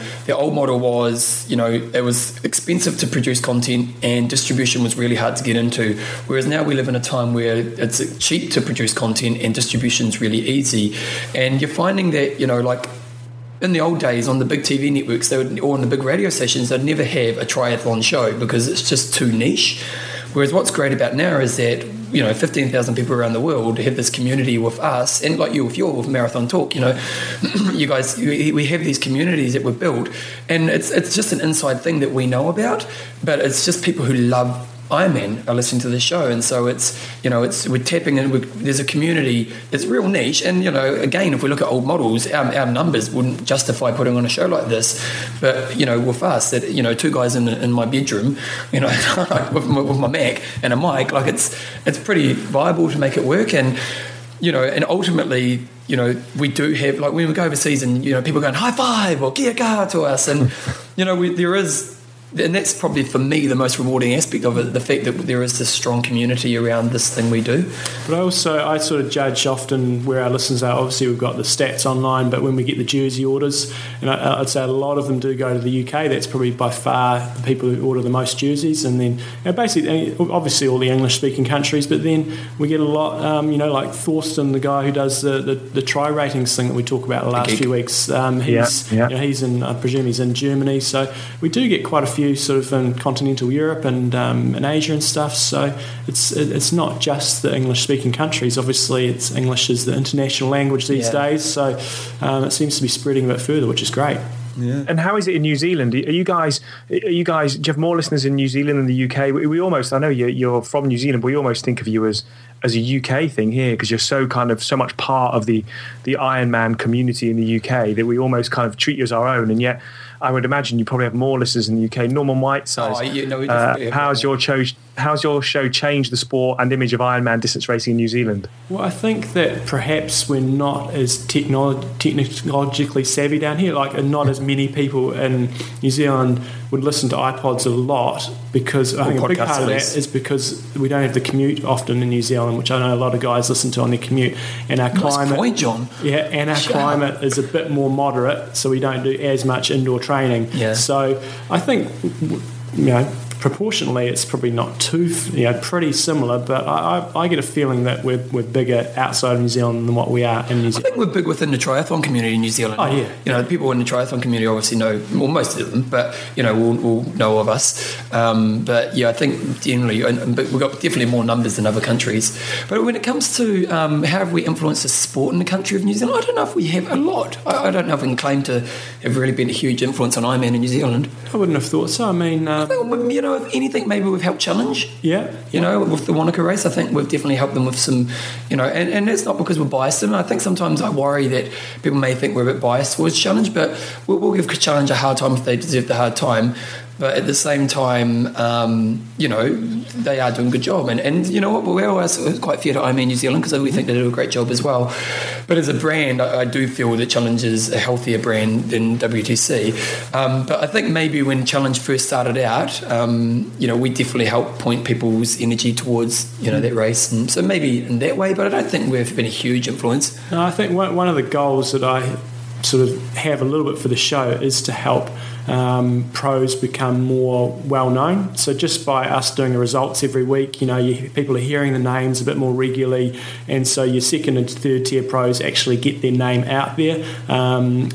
was, you know, it was expensive to produce content and distribution was really hard to get into. Whereas now we live in a time where it's cheap to produce content and distribution's really easy. And you're finding that, you know, like in the old days on the big TV networks or on the big radio stations, they'd never have a triathlon show because it's just too niche. Whereas what's great about now is that, you know, 15,000 people around the world have this community with us, and like you, if you're with Marathon Talk, you know, you guys, we have these communities that we've built, and it's just an inside thing that we know about, but it's just people who love Ironman are listening to the show, and so it's, you know, it's, we're tapping in. There's a community. It's real niche, and, you know, again, if we look at old models, our numbers wouldn't justify putting on a show like this. But, you know, with us, that, you know, two guys in my bedroom, you know, with my Mac and a mic, like it's pretty viable to make it work, and, you know, and ultimately, you know, we do have, like when we go overseas, and, you know, people going high five or kia kaha to us, and, you know, there is. And that's probably, for me, the most rewarding aspect of it, the fact that there is this strong community around this thing we do. But I sort of judge often where our listeners are. Obviously, we've got the stats online, but when we get the jersey orders, and I'd say a lot of them do go to the UK. That's probably by far the people who order the most jerseys. And then, you know, basically, obviously, all the English-speaking countries, but then we get a lot, you know, like Thorsten, the guy who does the tri-ratings thing that we talked about the last few weeks. He's, you know, I presume he's in Germany. So we do get quite a few few sort of in continental Europe and in Asia and stuff. So it's not just the English-speaking countries. Obviously, it's English is the international language these days. So it seems to be spreading a bit further, which is great. Yeah. And how is it in New Zealand? Are you guys? Do you have more listeners in New Zealand than the UK? We almost, I know you're from New Zealand, but we almost think of you as a UK thing here because you're so kind of so much part of the Ironman community in the UK that we almost kind of treat you as our own. And yet, I would imagine you probably have more listeners in the UK. Norman Whitesides, how's your show changed the sport and image of Ironman distance racing in New Zealand? Well, I think that perhaps we're not as technologically savvy down here. Like, not as many people in New Zealand would listen to iPods a lot because I think a big part of that is because we don't have the commute often in New Zealand, which I know a lot of guys listen to on their commute. And our climate, point, John. Yeah, and our climate is a bit more moderate, so we don't do as much indoor training. Yeah. So I think, you know, proportionally it's probably not too, you know, pretty similar, but I get a feeling that we're bigger outside of New Zealand than what we are in New Zealand. I think we're big within the triathlon community in New Zealand. Oh yeah, you know, the people in the triathlon community obviously know, well, most of them, but you know, will know of us. But yeah, I think generally, but we've got definitely more numbers than other countries. But when it comes to how have we influenced the sport in the country of New Zealand, I don't know if we have a lot. I don't know if we can claim to have really been a huge influence on Ironman in New Zealand. I wouldn't have thought so. I mean, you know, if anything, maybe we've helped Challenge. Yeah. You know, with the Wanaka race, I think we've definitely helped them with some, you know, and it's not because we're biased. And I think sometimes I worry that people may think we're a bit biased towards Challenge, but we'll give Challenge a hard time if they deserve the hard time. But at the same time, you know, they are doing a good job. And you know what, we're always quite fair to Ironman New Zealand because we think they do a great job as well. But as a brand, I do feel that Challenge is a healthier brand than WTC. But I think maybe when Challenge first started out, you know, we definitely helped point people's energy towards, you know, that race. And so maybe in that way, but I don't think we've been a huge influence. No, I think one of the goals that I sort of have a little bit for the show is to help pros become more well known. So just by us doing the results every week, you know, people are hearing the names a bit more regularly, and so your second and third tier pros actually get their name out there.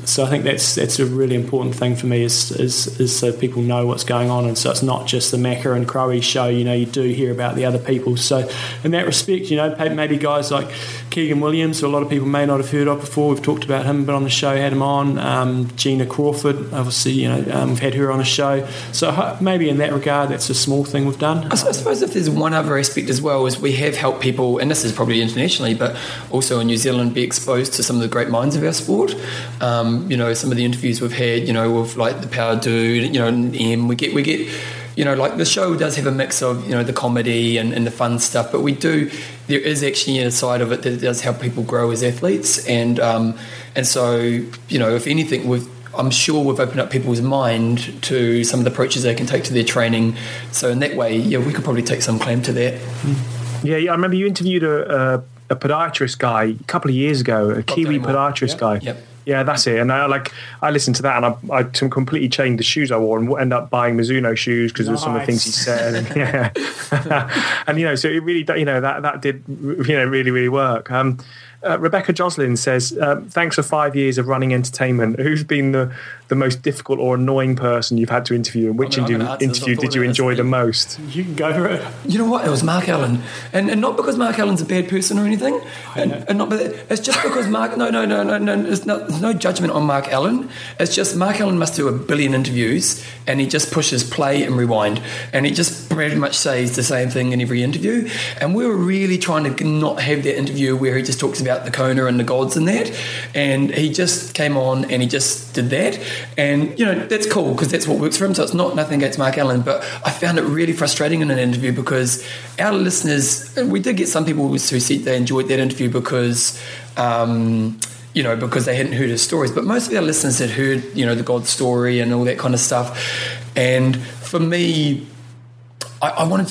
So I think that's a really important thing for me is so people know what's going on, and so it's not just the Macca and Crowey show. You know, you do hear about the other people. So in that respect, you know, maybe guys like Keegan Williams, who a lot of people may not have heard of before. We've talked about him, but on the show had him on. Gina Crawford, obviously, you know. We've had her on a show, so maybe in that regard that's a small thing we've done. I suppose if there's one other aspect as well is we have helped people, and this is probably internationally but also in New Zealand, be exposed to some of the great minds of our sport. You know, some of the interviews we've had, you know, with like the Power Dude, you know, and we get you know, like the show does have a mix of, you know, the comedy and the fun stuff, but we do, there is actually a side of it that does help people grow as athletes, and so, you know, if anything I'm sure we've opened up people's mind to some of the approaches they can take to their training. So in that way, yeah, we could probably take some claim to that. Yeah, I remember you interviewed a podiatrist guy a couple of years ago, a Kiwi podiatrist guy. Yep. Yeah, that's it. And I listened to that, and I completely changed the shoes I wore, and end up buying Mizuno shoes because of some of the things he said. And, yeah, and you know, so it really, you know, that did, you know, really, really work. Rebecca Joslin says, thanks for 5 years of running entertainment. Who's been the most difficult or annoying person you've had to interview, and did you enjoy the most? You can go for it. You know what? It was Mark Allen. And not because Mark Allen's a bad person or anything. And not, but it's just because Mark... No. There's no judgment on Mark Allen. It's just Mark Allen must do a billion interviews, and he just pushes play and rewind. And he just pretty much says the same thing in every interview. And we were really trying to not have that interview where he just talks about the Kona and the gods and that, and he just came on and he just did that, and you know, that's cool because that's what works for him, so it's nothing against Mark Allen, but I found it really frustrating in an interview because our listeners, we did get some people who said they enjoyed that interview because you know, because they hadn't heard his stories, but most of our listeners had heard, you know, the god story and all that kind of stuff, and for me I wanted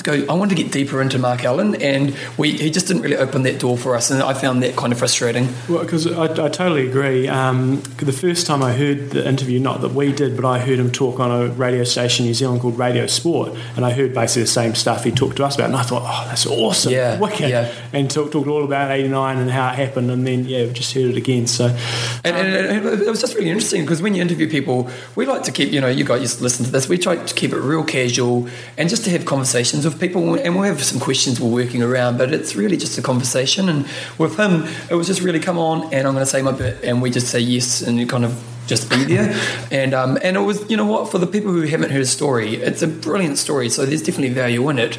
to get deeper into Mark Allen, and he just didn't really open that door for us, and I found that kind of frustrating. Well, because I totally agree. The first time I heard the interview, not that we did, but I heard him talk on a radio station in New Zealand called Radio Sport, and I heard basically the same stuff he talked to us about, and I thought, oh, that's awesome, wicked, and talked all about 89 and how it happened, and then we just heard it again. So, and it was just really interesting, because when you interview people, we like to keep, you guys listen to this, we try to keep it real casual, and just to have conversations with people, and we'll have some questions we're working around, but it's really just a conversation. And with him, it was just really, come on, and I'm going to say my bit, and we just say yes, and you kind of just be there. And it was, for the people who haven't heard the story, it's a brilliant story, so there's definitely value in it.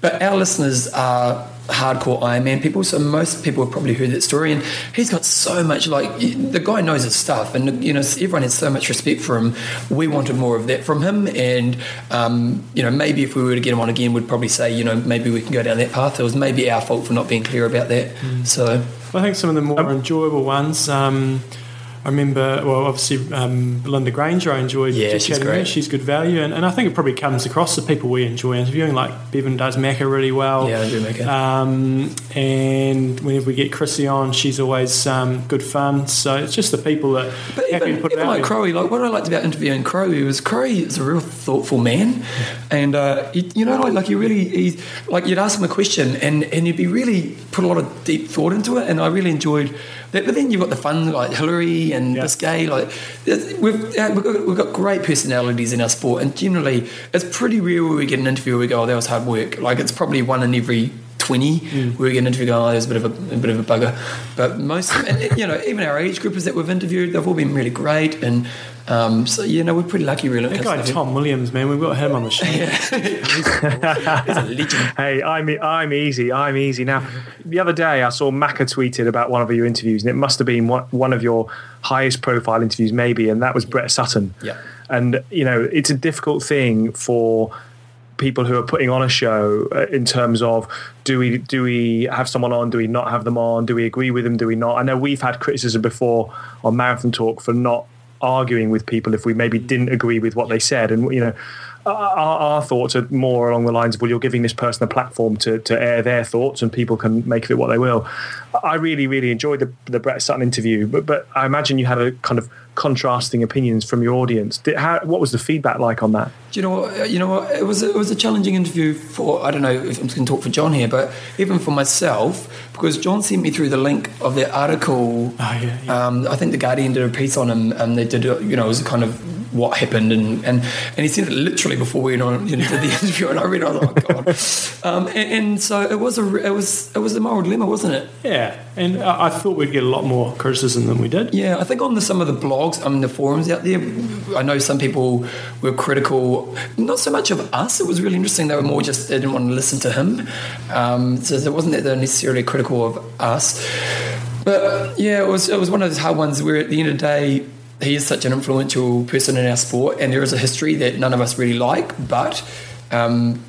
But our listeners are hardcore Ironman people, so most people have probably heard that story, and he's got so much, the guy knows his stuff, and everyone has so much respect for him. We wanted more of that from him, and maybe if we were to get him on again, we'd probably say, maybe we can go down that path. It was maybe our fault for not being clear about that. So I think some of the more enjoyable ones, I remember, Belinda Granger, I enjoyed. Yeah, she's great. She's good value, and I think it probably comes across the people we enjoy interviewing, like Bevan does Macca really well. Yeah, I do Macca. And whenever we get Chrissie on, she's always good fun. So it's just the people that. But even like Crowey, like what I liked about interviewing Crowey was Crowey is a real thoughtful man, and he really, you'd ask him a question, and he'd be really put a lot of deep thought into it, and I really enjoyed that. But then you've got the fun, like Hillary. And Biscay, we've got great personalities in our sport, and generally it's pretty rare where we get an interview where we go, oh, that was hard work. Like it's probably one in every 20 where we get an interview going, oh, that was a bit of a bugger. But most, and, even our age groupers that we've interviewed, they've all been really great, and we're pretty lucky, really. That guy Tom Williams, man, we've got him on the show. He's a legend. Hey, I'm easy now. The other day I saw Macca tweeted about one of your interviews, and it must have been one of your highest profile interviews maybe, and that was Brett Sutton. Yeah. And it's a difficult thing for people who are putting on a show in terms of do we have someone on, do we not have them on, do we agree with them, do we not? I know we've had criticism before on Marathon Talk for not arguing with people if we maybe didn't agree with what they said, and our thoughts are more along the lines of, well, you're giving this person a platform to air their thoughts, and people can make of it what they will. I really, really enjoyed the Brett Sutton interview, but I imagine you had a kind of contrasting opinions from your audience. What was the feedback like on that? Do you know what? It was a challenging interview for, I don't know if I'm just going to talk for John here, but even for myself, because John sent me through the link of the article. I think the Guardian did a piece on him, and they did, it was a kind of what happened, and he sent it literally before we went on did the interview, and I read it, I was like, oh, God. And so it was a moral dilemma, wasn't it? Yeah, and I thought we'd get a lot more criticism than we did. Yeah, I think on some of the blogs, the forums out there, I know some people were critical, not so much of us. It was really interesting. They were more just, they didn't want to listen to him. So it wasn't that they're necessarily critical of us. But yeah, it was one of those hard ones where at the end of the day, he is such an influential person in our sport, and there is a history that none of us really like, but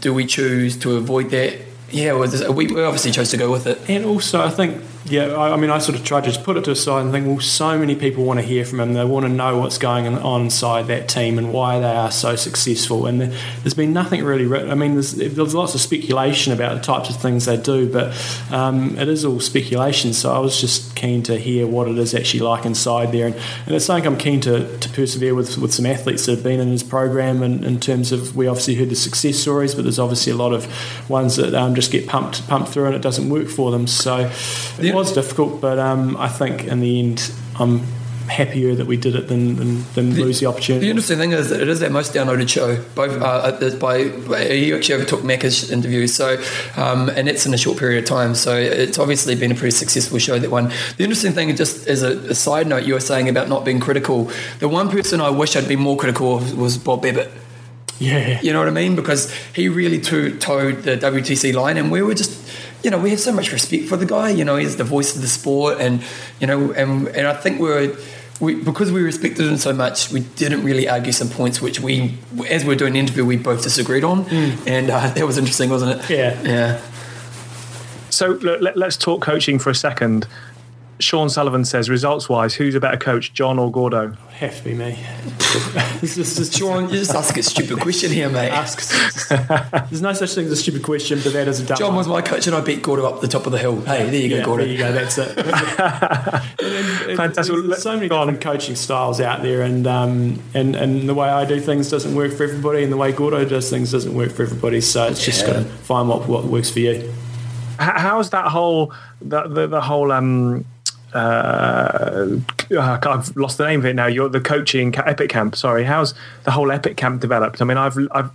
do we choose to avoid that? Yeah, we obviously chose to go with it. And also I think, I sort of tried to just put it to a side and think, well, so many people want to hear from him. They want to know what's going on inside that team and why they are so successful. And there's been nothing really written. I mean, there's lots of speculation about the types of things they do, but it is all speculation. So I was just keen to hear what it is actually like inside there. And it's something I'm keen to persevere with some athletes that have been in his program, and in terms of, we obviously heard the success stories, but there's obviously a lot of ones that just get pumped through and it doesn't work for them. So it was difficult, but I think in the end I'm happier that we did it than lose the opportunity. The interesting thing is that it is our most downloaded show. Both he actually overtook Macca's interview, so and that's in a short period of time. So it's obviously been a pretty successful show, that one. The interesting thing, just as a side note, you were saying about not being critical. The one person I wish I'd been more critical of was Bob Babbitt. Yeah, you know what I mean, because he really towed the WTC line, and we were just, we have so much respect for the guy. He's the voice of the sport, and and I think we because we respected him so much, we didn't really argue some points which we, as we were doing the interview, we both disagreed on, and that was interesting, wasn't it? Yeah. So look, let's talk coaching for a second. Sean Sullivan says, results-wise, who's a better coach, John or Gordo? It'd have to be me. Sean, you just ask a stupid question here, mate. There's no such thing as a stupid question, but that is a dumb John one. Was my coach and I beat Gordo up the top of the hill. Hey, there you go, Gordo. There you go, that's it. Fantastic. There's so many different coaching styles out there, and the way I do things doesn't work for everybody, and the way Gordo does things doesn't work for everybody, so it's just got to find what works for you. How's that whole I've lost the name of it now. You're the coaching Epic Camp. Sorry, how's the whole Epic Camp developed? I mean, I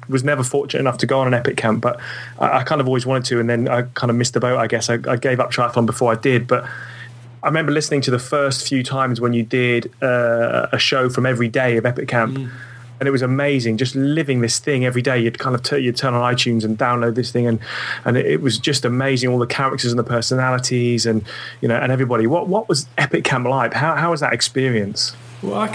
was never fortunate enough to go on an Epic Camp, but I kind of always wanted to, and then I kind of missed the boat. I guess I gave up triathlon before I did. But I remember listening to the first few times when you did a show from every day of Epic Camp. Mm. And it was amazing, just living this thing every day. You'd kind of you'd turn on iTunes and download this thing, and it was just amazing, all the characters and the personalities, and you know, and everybody. What was Epic Camp like? How was that experience? Well,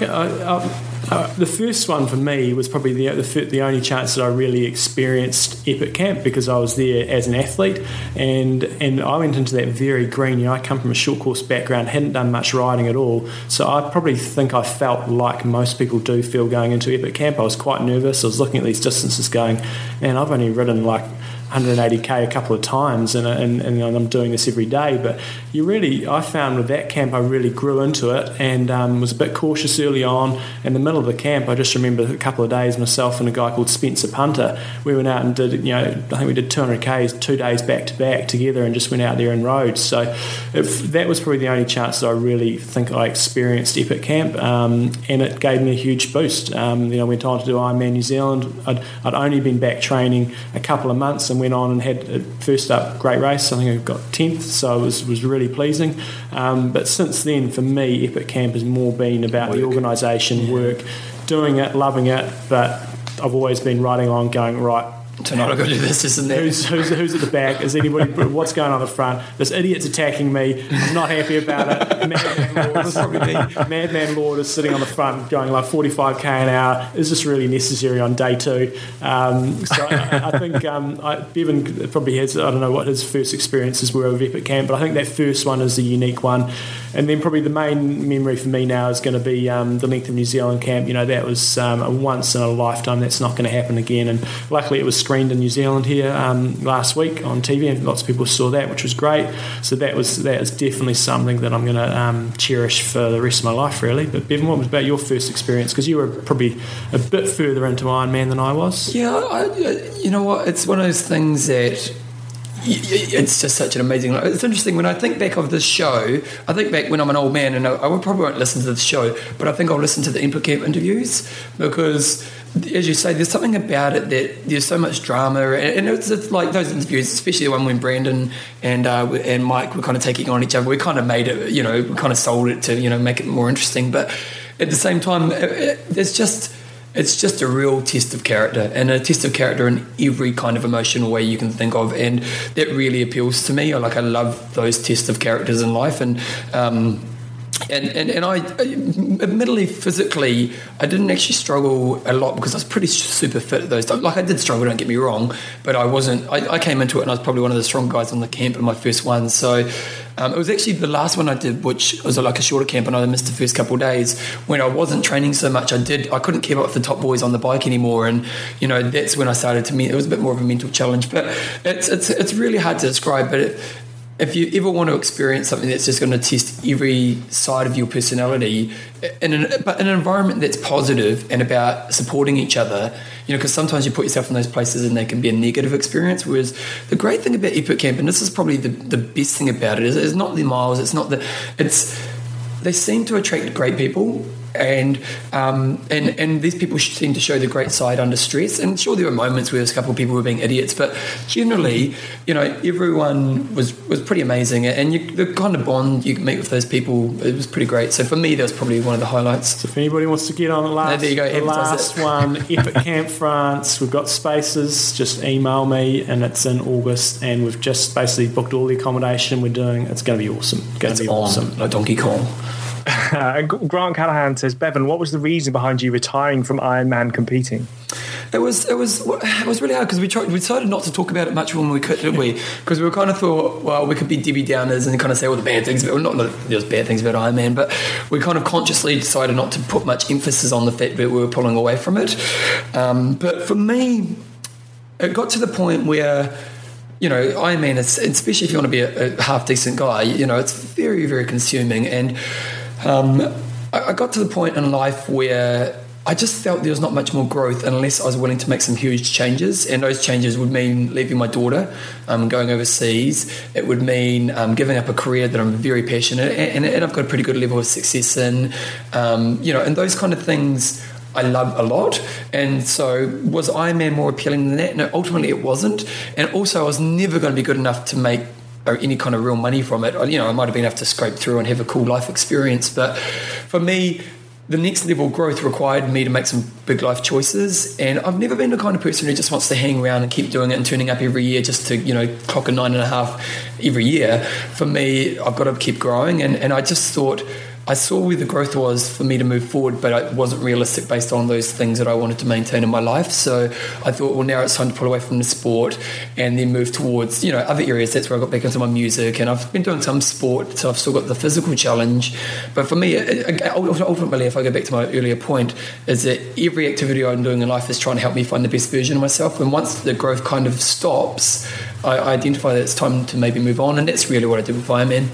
the first one for me was probably the only chance that I really experienced Epic Camp, because I was there as an athlete, and I went into that very green. You know, I come from a short course background, hadn't done much riding at all, so I probably think I felt like most people do feel going into Epic Camp. I was quite nervous. I was looking at these distances going, man, I've only ridden like 180k a couple of times, and I'm doing this every day. But I found with that camp I really grew into it, and was a bit cautious early on. In the middle of the camp, I just remember a couple of days, myself and a guy called Spencer Punter, we went out and did, you know, I think we did 200ks 2 days back to back together, and just went out there and rode. So that was probably the only chance that I really think I experienced Epic Camp, and it gave me a huge boost. Then I went on to do Ironman New Zealand. I'd only been back training a couple of months and went on and had a first up great race. I think I got 10th, so it was really pleasing. But since then, for me, Epic Camp has more been about the organisation, work, doing it, loving it. But I've always been riding on, going, right, tonight I've got to do this, isn't there? Who's at the back? Is anybody? What's going on at the front? This idiot's attacking me. I'm not happy about it. Madman Lord is sitting on the front, going like 45k an hour. Is this really necessary on day two? So I think Bevan probably has. I don't know what his first experiences were of Epic Camp, but I think that first one is a unique one. And then probably the main memory for me now is going to be the length of New Zealand camp. You know, that was a once in a lifetime. That's not going to happen again. And luckily, it was screened in New Zealand here last week on TV, and lots of people saw that, which was great. So that is definitely something that I'm going to cherish for the rest of my life, really. But Bevan, what was about your first experience? Because you were probably a bit further into Ironman than I was. Yeah, you know what? It's one of those things that it's just such an amazing. It's interesting when I think back of this show. I think back when I'm an old man, and I probably won't listen to this show, but I think I'll listen to the Epic Camp interviews, because, as you say, there's something about it that there's so much drama, and it's like those interviews, especially the one when Brandon and Mike were kind of taking on each other. We kind of made it, you know, we kind of sold it to, you know, make it more interesting. But at the same time, it's just a real test of character, and a test of character in every kind of emotional way you can think of, and that really appeals to me. I love those tests of characters in life, And I, admittedly, physically, I didn't actually struggle a lot, because I was pretty super fit at those times. Like, I did struggle, don't get me wrong, but I wasn't. I came into it and I was probably one of the strong guys on the camp in my first one. So it was actually the last one I did, which was like a shorter camp, and I missed the first couple of days when I wasn't training so much. I couldn't keep up with the top boys on the bike anymore, and you know, that's when I started to. It was a bit more of a mental challenge, but it's really hard to describe. But if you ever want to experience something that's just going to test every side of your personality, but in an environment that's positive and about supporting each other, you know, because sometimes you put yourself in those places and they can be a negative experience. Whereas the great thing about Epic Camp, and this is probably the best thing about it, is it's not the miles, they seem to attract great people. And these people seem to show the great side under stress. And sure, there were moments where a couple of people were being idiots, but generally, you know, everyone was pretty amazing. And the kind of bond you can make with those people, it was pretty great. So for me, that was probably one of the highlights. So if anybody wants to get on the last one, Epic Camp France, we've got spaces. Just email me, and it's in August. And we've just basically booked all the accommodation we're doing. It's going to be awesome. It's going to be awesome. Like Donkey Kong. And Grant Callahan says, Bevan, what was the reason behind you retiring from Ironman competing? It was really hard because we decided not to talk about it much when we could, did we? Because we were kind of thought, well, we could be Debbie Downers and kind of say all the bad things about, well, not that there's bad things about Ironman, but we kind of consciously decided not to put much emphasis on the fact that we were pulling away from it. But for me, it got to the point where, you know, Ironman, especially if you want to be a half decent guy, you know, it's very, very consuming. And I got to the point in life where I just felt there was not much more growth unless I was willing to make some huge changes, and those changes would mean leaving my daughter, going overseas. It would mean giving up a career that I'm very passionate and I've got a pretty good level of success in, you know, and those kind of things I love a lot. And so was Ironman more appealing than that? No, ultimately it wasn't. And also I was never going to be good enough to make or any kind of real money from it. You know, I might have been able to scrape through and have a cool life experience, but for me, the next level of growth required me to make some big life choices, and I've never been the kind of person who just wants to hang around and keep doing it and turning up every year just to, you know, clock a 9.5 every year. For me, I've got to keep growing, and I just thought I saw where the growth was for me to move forward, but it wasn't realistic based on those things that I wanted to maintain in my life. So I thought, well, now it's time to pull away from the sport and then move towards, you know, other areas. That's where I got back into my music, and I've been doing some sport, so I've still got the physical challenge. But for me, ultimately, if I go back to my earlier point, is that every activity I'm doing in life is trying to help me find the best version of myself. And once the growth kind of stops, I identify that it's time to maybe move on, and that's really what I did with Ironman.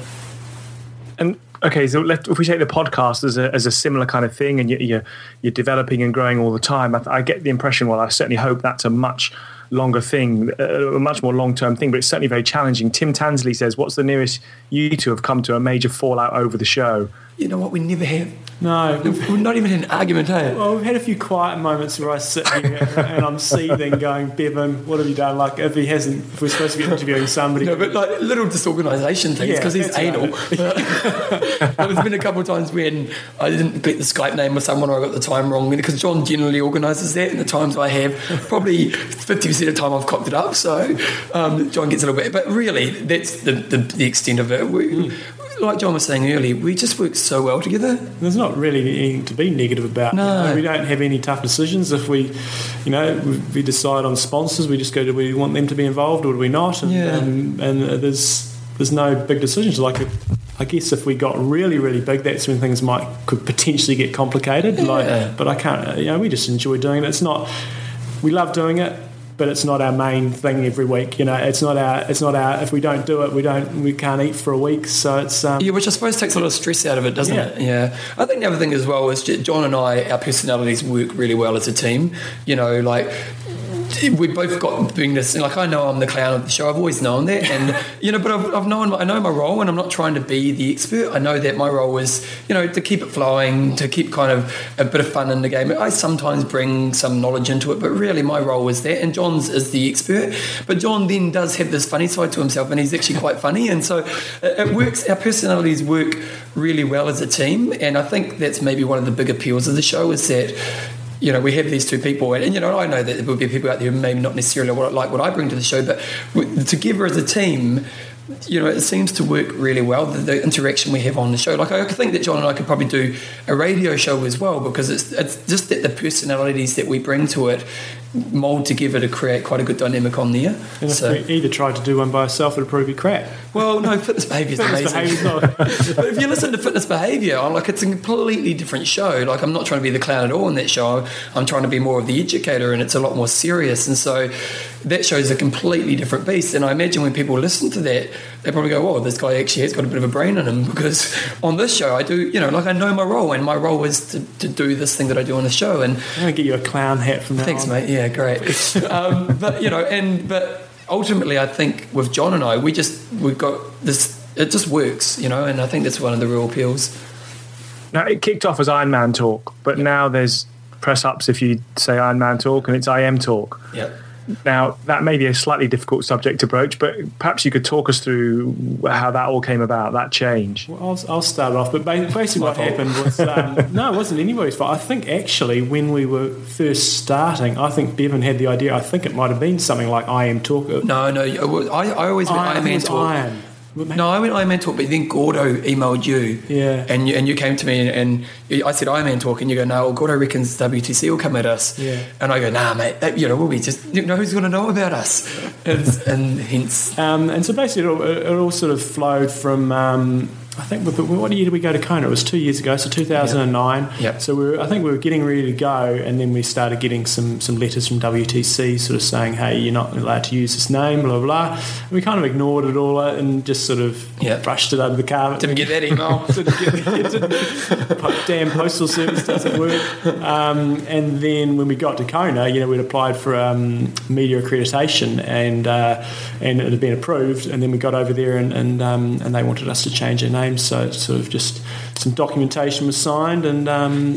And okay, so if we take the podcast as a similar kind of thing, and you're developing and growing all the time, I get the impression, well, I certainly hope that's a much longer thing, a much more long-term thing, but it's certainly very challenging. Tim Tansley says, what's the nearest you two have come to a major fallout over the show? You know what, we never have. No. We're not even in an argument, hey? Well, we've had a few quiet moments where I sit here and I'm seething going, Bevan, what have you done? Like, if we're supposed to be interviewing somebody. No, but like little disorganisation things, because he's anal. Right. There's been a couple of times when I didn't get the Skype name of someone or I got the time wrong, because John generally organises that, and the times I have, probably 50% of the time I've cocked it up, so John gets a little bit. But really, that's the extent of it. Like John was saying earlier, we just work so well together. There's not really anything to be negative about. No. You know, we don't have any tough decisions. If we, you know, we decide on sponsors, we just go, do we want them to be involved or do we not? And yeah. And there's no big decisions. Like, I guess if we got really, really big, that's when things could potentially get complicated. Yeah. But I can't. You know, we just enjoy doing it. It's not. We love doing it. But it's not our main thing every week, you know. It's not our. If we don't do it, we can't eat for a week. So it's which I suppose takes a lot of stress out of it, doesn't it? Yeah. I think the other thing as well is John and I, our personalities work really well as a team. You know, like, we both got doing this, and like, I know I'm the clown of the show. I've always known that, and you know, but I know my role, and I'm not trying to be the expert. I know that my role is, you know, to keep it flowing, to keep kind of a bit of fun in the game. I sometimes bring some knowledge into it, but really my role is that, and John's is the expert. But John then does have this funny side to himself, and he's actually quite funny, and so it works. Our personalities work really well as a team, and I think that's maybe one of the big appeals of the show is that, you know, we have these two people, and you know, I know that there will be people out there who maybe not necessarily like what I bring to the show, but together as a team, you know, it seems to work really well, the interaction we have on the show. Like, I think that John and I could probably do a radio show as well, because it's just that the personalities that we bring to it mould together to create quite a good dynamic on there. And so, if we either tried to do one by ourselves, it'd probably be crap. Well, no, Fitness Behaviour is amazing. But if you listen to Fitness Behaviour, like, it's a completely different show. Like, I'm not trying to be the clown at all in that show. I'm trying to be more of the educator, and it's a lot more serious. And so that show's a completely different beast. And I imagine when people listen to that, they probably go, "Well, this guy actually has got a bit of a brain in him," because on this show, I do, you know, like, I know my role, and my role is to do this thing that I do on the show. And I'm gonna get you a clown hat from now. Thanks, on. Mate. Yeah, great. But you know, but ultimately, I think with John and I, we've got this. It just works, you know, and I think that's one of the real appeals. Now, it kicked off as Ironman Talk, but now there's press ups if you say Ironman Talk, and it's IMTalk. Yeah. Now, that may be a slightly difficult subject to broach, but perhaps you could talk us through how that all came about, that change. Well, I'll start off, but basically what happened was... no, it wasn't anybody's fault. I think actually when we were first starting, I think Bevan had the idea, I think it might have been something like IM Talk. No, I always meant IM Talk. No, I went Ironman Talk, but then Gordo emailed you. Yeah. And you came to me and I said Ironman Talk, and you go, no, well, Gordo reckons WTC will come at us. Yeah. And I go, nah, mate, that, we'll be just, who's going to know about us? And hence. And so basically it all sort of flowed from, I think, what year did we go to Kona? It was 2 years ago, so 2009. Yep. Yep. So I think we were getting ready to go, and then we started getting some letters from WTC sort of saying, hey, you're not allowed to use this name, blah, blah. And we kind of ignored it all and just sort of brushed it under the carpet. Didn't get that email. Damn postal service doesn't work. And then when we got to Kona, we'd applied for media accreditation and it had been approved, and then we got over there and they wanted us to change our name. So it's sort of just some documentation was signed, and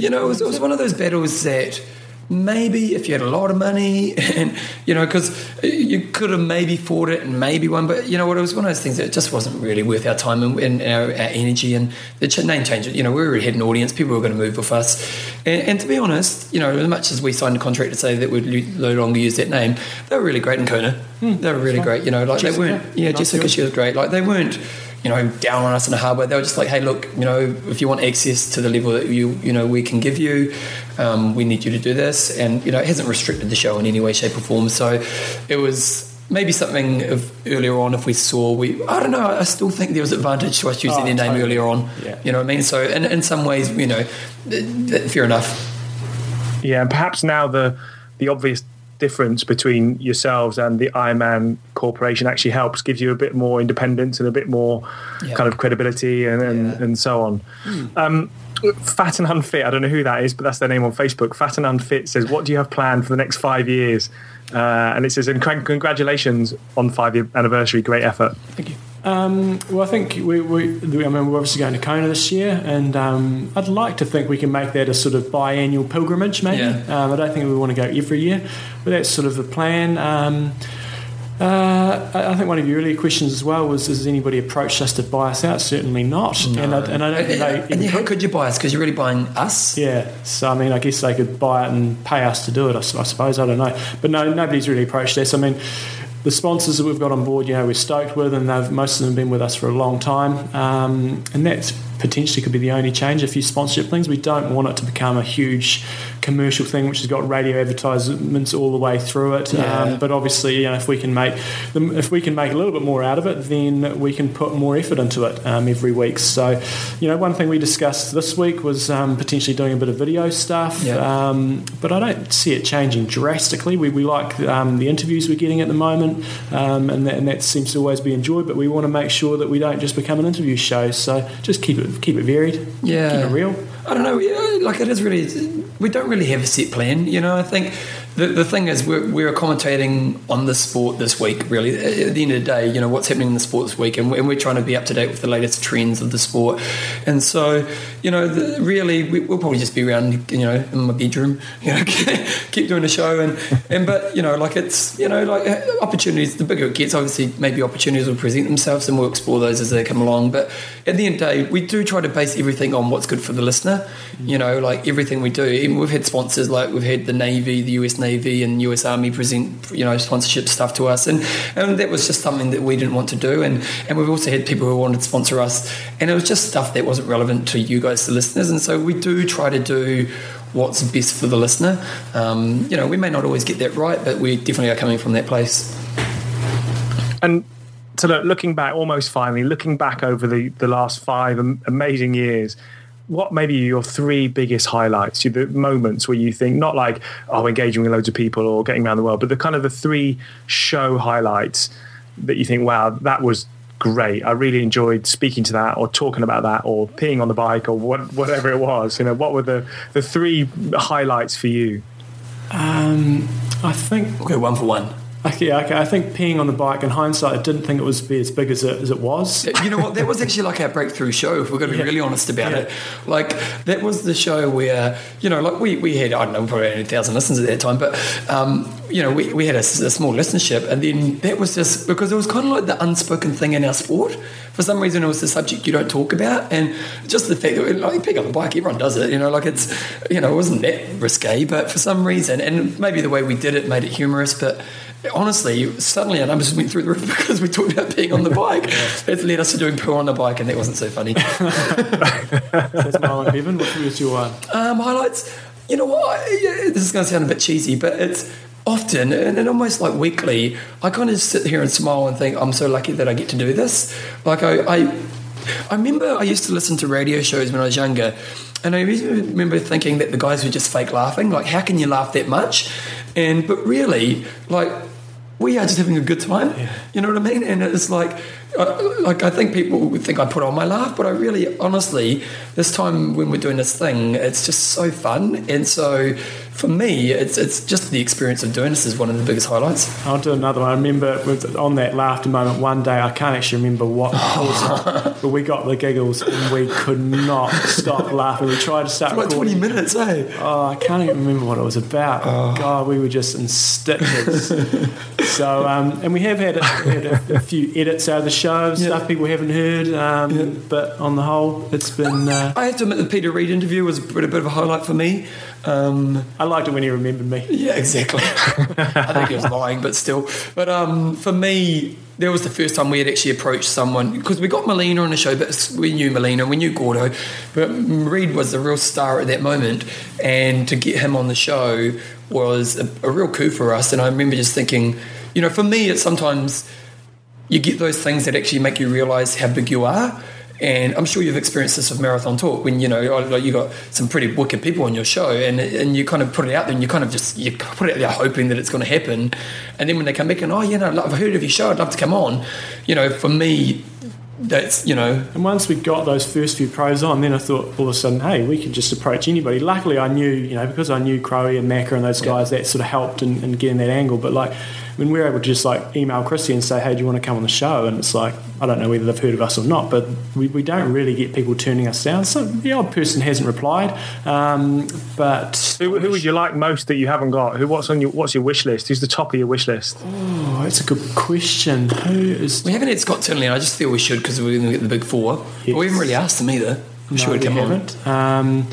it was one of those battles that maybe if you had a lot of money and because you could have maybe fought it and maybe won, but it was one of those things that just wasn't really worth our time and our energy, and the name change. We already had an audience, people were going to move with us, and to be honest, as much as we signed a contract to say that we'd no longer use that name, they were really great in Kona. They were really great, Jessica, they weren't Jessica, she was great, they weren't down on us in a hard way. They were just like, hey, look, if you want access to the level that we can give you, we need you to do this. And, it hasn't restricted the show in any way, shape or form. So it was maybe something earlier on if we saw, I don't know, I still think there was advantage to us using their name earlier on. Yeah. You know what I mean? So in some ways, fair enough. Yeah, and perhaps now the obvious difference between yourselves and the Ironman Corporation actually helps, gives you a bit more independence and a bit more kind of credibility and so on. Fat and Unfit, I don't know who that is, but that's their name on Facebook. Fat and Unfit says, what do you have planned for the next 5 years? And it says, congratulations on 5-year anniversary, great effort. Thank you. Well, I think we're obviously going to Kona this year, and I'd like to think we can make that a sort of biannual pilgrimage, maybe. Yeah. I don't think we want to go every year, but that's sort of the plan. I think one of your earlier questions as well was, has anybody approached us to buy us out? Certainly not. No. And I don't think they... And how could you buy us? Because you're really buying us? Yeah. So, I guess they could buy it and pay us to do it, I suppose. I don't know. But no, nobody's really approached us. The sponsors that we've got on board, we're stoked with, and most of them have been with us for a long time. And that potentially could be the only change, a few sponsorship things. We don't want it to become a huge commercial thing, which has got radio advertisements all the way through it. Yeah. But obviously, if we can make a little bit more out of it, then we can put more effort into it every week. So, one thing we discussed this week was potentially doing a bit of video stuff. Yeah. But I don't see it changing drastically. We like the interviews we're getting at the moment. And that seems to always be enjoyed, but we want to make sure that we don't just become an interview show, so just keep it varied, keep it real. I don't know, it is really, we don't really have a set plan, I think the thing is we're commentating on the sport this week, really, at the end of the day, what's happening in the sport this week, and we're trying to be up to date with the latest trends of the sport, and so, really, we'll probably just be around, in my bedroom, keep doing the show, but opportunities, the bigger it gets, obviously, maybe opportunities will present themselves, and we'll explore those as they come along, but at the end of the day, we do try to base everything on what's good for the listener. Everything we do, even we've had sponsors, we've had the Navy, the US Navy and US Army present sponsorship stuff to us, and that was just something that we didn't want to do, and we've also had people who wanted to sponsor us, and it was just stuff that wasn't relevant to you guys, the listeners, and so we do try to do what's best for the listener. We may not always get that right, but we definitely are coming from that place. And so looking back, almost finally, looking back over the last 5 amazing years, what maybe your 3 biggest highlights, the moments where you think, not like, engaging with loads of people or getting around the world, but the 3 show highlights that you think, wow, that was great. I really enjoyed speaking to that or talking about that or peeing on the bike or whatever it was. What were the 3 highlights for you? I think... Okay, 1 for 1. Okay. I think peeing on the bike, in hindsight, I didn't think it would be as big as it was. You know what? That was actually our breakthrough show, if we're going to be really honest about it. That was the show where, we had, I don't know, probably 1,000 listens at that time, but, we had a small listenership, and then that was just, because it was kind of like the unspoken thing in our sport. For some reason, it was the subject you don't talk about, and just the fact that, peeing on the bike, everyone does it, it's, it wasn't that risque, but for some reason, and maybe the way we did it made it humorous, but... honestly, suddenly our numbers went through the roof because we talked about being on the bike. It led us to doing poo on the bike, and that wasn't so funny. That's Marlon and Bevan. What was your one? Highlights. You know what? This is going to sound a bit cheesy, but it's often, and almost like weekly, I kind of sit here and smile and think, I'm so lucky that I get to do this. Like, I remember I used to listen to radio shows when I was younger, and I remember thinking that the guys were just fake laughing. Like, how can you laugh that much? But really, like, we are just having a good time. Yeah. You know what I mean? And it's like I think people would think I put on my laugh, but I really, honestly, this time when we're doing this thing, it's just so fun. And so for me, it's just the experience of doing this is one of the biggest highlights. I'll do another one. I remember on that laughter moment one day, I can't actually remember what it was, but we got the giggles and we could not stop laughing. We tried to start for like 20 minutes, eh? Oh, I can't even remember what it was about. Oh. God, we were just in stitches. So, and we have had a few edits out of the show, stuff people haven't heard, but on the whole, it's been... I have to admit the Peter Reid interview was a bit of a highlight for me. I liked it when he remembered me. Yeah, exactly. I think he was lying, but still. But for me... That was the first time we had actually approached someone, because we got Malena on the show, but we knew Malena, we knew Gordo, but Reid was the real star at that moment, and to get him on the show was a real coup for us. And I remember just thinking, you know, for me it's sometimes you get those things that actually make you realise how big you are. And I'm sure you've experienced this with Marathon Talk when, you know, like, you got some pretty wicked people on your show, and you kind of put it out there, and you kind of just, you put it out there hoping that it's going to happen. And then when they come back and, oh, you know, I've heard of your show, I'd love to come on. You know, for me, that's, you know. And once we got those first few pros on, then I thought all of a sudden, hey, we can just approach anybody. Luckily I knew, you know, because I knew Crowey and Macca and those guys, that sort of helped in getting that angle. But like, when we were able to just like email Chrissie and say, hey, do you want to come on the show? And it's like, I don't know whether they've heard of us or not, but we don't really get people turning us down. So the odd person hasn't replied. But who would you like most that you haven't got? What's your wish list? Who's the top of your wish list? Oh, that's a good question. We haven't had Scott Tinley, and I just feel we should, because we're going to get the big four. Yes. But we haven't really asked them either. I'm sure we'd come on.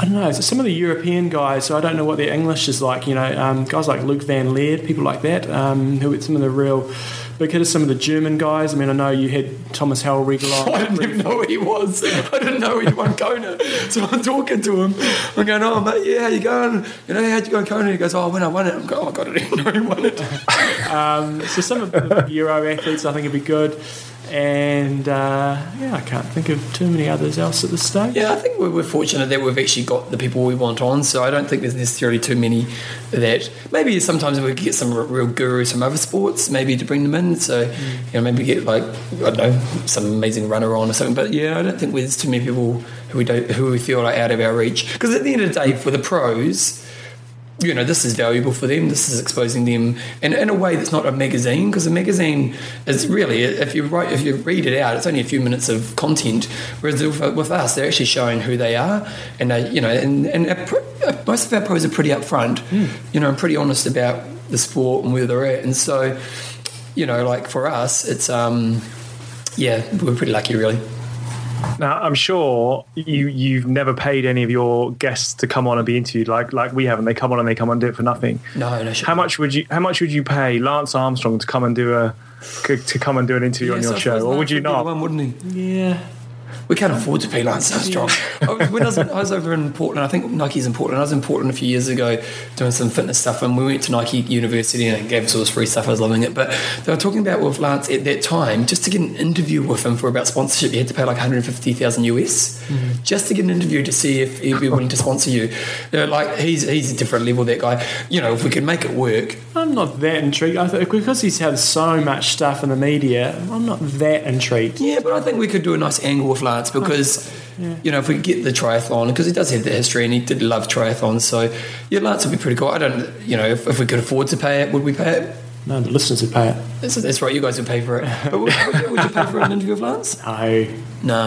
I don't know, some of the European guys, so I don't know what their English is like, you know, guys like Luke Van Laird, people like that, who are some of the real big hitters, some of the German guys. I mean, I know you had Thomas Hellriegel on. I didn't even know who he was. I didn't know he'd won Kona. So I'm talking to him. I'm going, oh, mate, yeah, how you going? You know, how'd you go in Kona? He goes, oh, when I won it. I'm going, oh, God, I didn't know he won it. So some of the Euro athletes I think would be good. And I can't think of too many others else at this stage. Yeah, I think we're fortunate that we've actually got the people we want on, so I don't think there's necessarily too many that maybe sometimes we get some real gurus from other sports maybe to bring them in, so you know, maybe get like, I don't know, some amazing runner on or something. But yeah, I don't think there's too many people who we feel are out of our reach, because at the end of the day, for the pros, you know, this is valuable for them. This is exposing them, and in a way that's not a magazine, because a magazine is really, if you read it out, it's only a few minutes of content. Whereas with us, they're actually showing who they are, and they, you know, and most of our pros are pretty upfront, you know, and pretty honest about the sport and where they're at. And so, you know, like for us, it's we're pretty lucky, really. Now, I'm sure you've never paid any of your guests to come on and be interviewed like we haven't. They come on and do it for nothing. No. How much would you pay Lance Armstrong to come and do an interview on your show, or would you not? One, wouldn't he? Yeah. We can't afford to pay Lance Armstrong. Yeah. I was over in Portland, I think Nike's in Portland. I was in Portland a few years ago doing some fitness stuff, and we went to Nike University and it gave us all this free stuff. I was loving it. But they were talking about with Lance at that time, just to get an interview with him for about sponsorship, you had to pay like $150,000 US just to get an interview to see if he'd be willing to sponsor you. They're like, he's a different level, that guy. You know, if we could make it work. I'm not that intrigued. I think because he's had so much stuff in the media, I'm not that intrigued. Yeah, but I think we could do a nice angle with Lance, because you know, if we get the triathlon, because he does have the history and he did love triathlons, so yeah, Lance would be pretty cool. I don't, you know, if we could afford to pay it, would we pay it? No, the listeners would pay it. That's right, you guys would pay for it. But would you pay for an interview with Lance? No.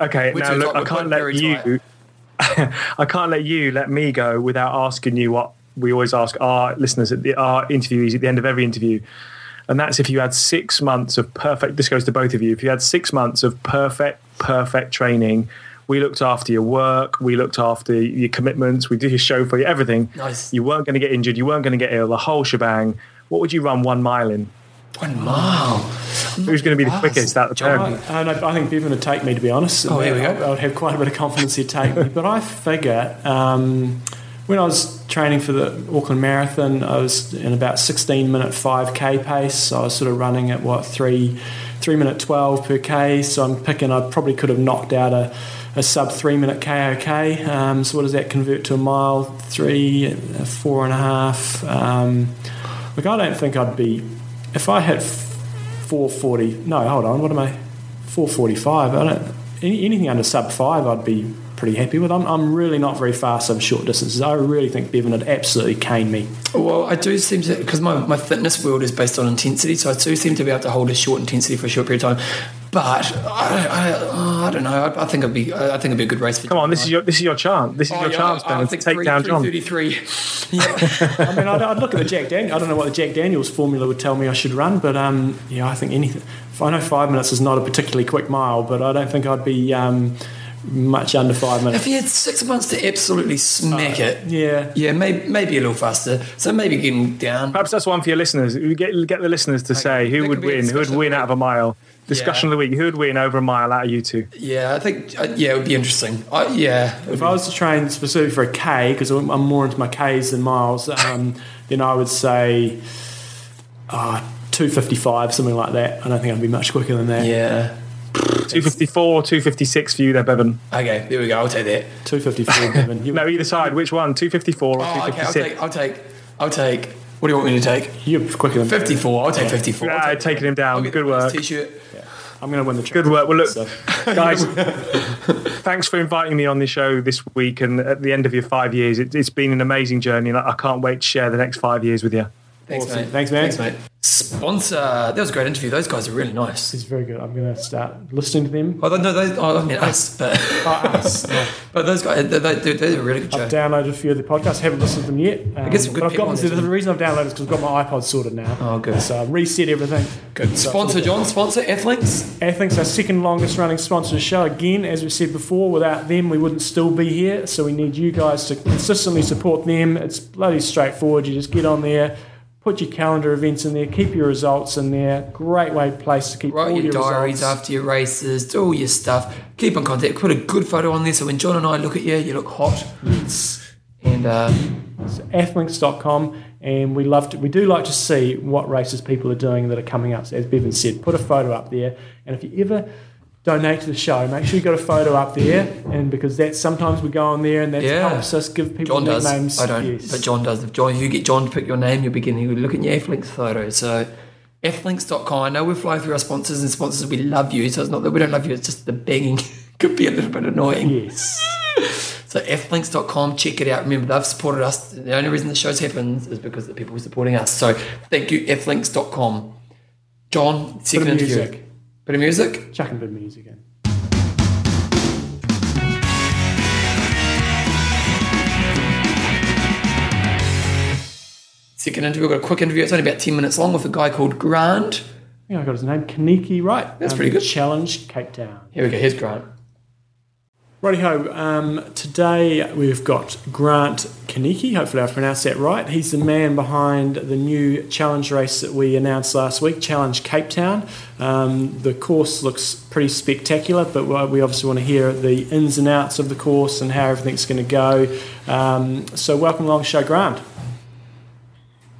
Okay, now look, I can't let you let me go without asking you what we always ask our listeners our interviewees at the end of every interview. And that's if you had 6 months of perfect training, we looked after your work, we looked after your commitments, we did your show for you, everything. Nice. You weren't going to get injured, you weren't going to get ill, the whole shebang. What would you run 1 mile in? 1 mile? Who's going to be the quickest out of the pair? I think people would take me, to be honest. Oh, here we go. I would have quite a bit of confidence he'd take me. But I figure when I was training for the Auckland Marathon, I was in about 16-minute 5K pace. I was sort of running at, 3 minute 12 per K. So I'm picking I probably could have knocked out a sub 3 minute KOK. So what does that convert to a mile? 3, 4.5. Look, I don't think I'd be... If I hit 440... No, hold on. What am I... 445. I don't... Anything under sub 5 I'd be pretty happy with. I'm really not very fast over short distances. I really think Bevan had absolutely caned me. Well, I do seem to... Because my fitness world is based on intensity, so I do seem to be able to hold a short intensity for a short period of time. But I don't know. I think it'd be a good race for. Come on, this is your chance. This is your chance, Ben. Take down John. 33. Yeah. I mean, I'd look at the Jack Daniel. I don't know what the Jack Daniel's formula would tell me I should run, but yeah, I think anything. I know 5 minutes is not a particularly quick mile, but I don't think I'd be much under 5 minutes. If you had 6 months to absolutely smack it, yeah, maybe a little faster. So maybe getting down. Perhaps that's one for your listeners. Get the listeners to say who would win. Who would win out of a mile? Discussion of the week. Who would win over a mile out of you two? Yeah, I think, it would be interesting. If I was to train specifically for a K, because I'm more into my Ks than miles, then I would say 2:55, something like that. I don't think I'd be much quicker than that. Yeah. 2:54, 2:56 for you there, Bevan. Okay, there we go. I'll take that. 2:54, Bevan. No, either side. Which one? 2:54 or 2:56? Okay, I'll take... What do you want me to take? You're quicker than 54. I'll take 54. Nah, I've taken him down. Good work. T-shirt. Yeah. I'm going to win the trip. Good work. Well, look, guys, thanks for inviting me on the show this week. And at the end of your 5 years, it's been an amazing journey. And I can't wait to share the next 5 years with you. Thanks, awesome. Mate. Thanks, mate. Sponsor. That was a great interview. Those guys are really nice. It's very good. I'm going to start listening to them. Oh, no, I mean us, but... us. Yeah. But those guys, they're really good. I've downloaded a few of the podcasts. Haven't listened to them yet. I guess some good people on there, the reason I've downloaded is because I've got my iPod sorted now. Oh, good. So I've reset everything. Good. Sponsor, John. Sponsor, Athlinks. Athlinks, our second longest running sponsor show. Again, as we said before, without them, we wouldn't still be here. So we need you guys to consistently support them. It's bloody straightforward. You just get on there. Put your calendar events in there. Keep your results in there. Great place to keep all your diaries results. After your races. Do all your stuff. Keep in contact. Put a good photo on there so when John and I look at you, you look hot. Yes. And it's athlinks.com, and we do like to see what races people are doing that are coming up. So as Bevan said, put a photo up there, and if you ever donate to the show, make sure you got a photo up there, and because that's sometimes we go on there and that helps us give people nicknames. I don't, but John does. If you get John to pick your name, you'll begin to look at your Athlinks photo. So athlinks.com. I know we fly through our sponsors, and sponsors, we love you, so it's not that we don't love you, it's just the begging could be a little bit annoying. Yes. So athlinks.com, check it out. Remember, they've supported us. The only reason the show's happened is because the people are supporting us. So thank you, athlinks.com. John, second interview. Bit of music? Chuck and bit of music in. Second interview, we've got a quick interview. It's only about 10 minutes long with a guy called Grant. I think I got his name, Kaniki, right? That's pretty good. Challenge Cape Town. Here we go, here's Grant. Righty-ho, today we've got Grant Kaniki, hopefully I've pronounced that right. He's the man behind the new challenge race that we announced last week, Challenge Cape Town. The course looks pretty spectacular, but we obviously want to hear the ins and outs of the course and how everything's going to go. So welcome along to the show, Grant.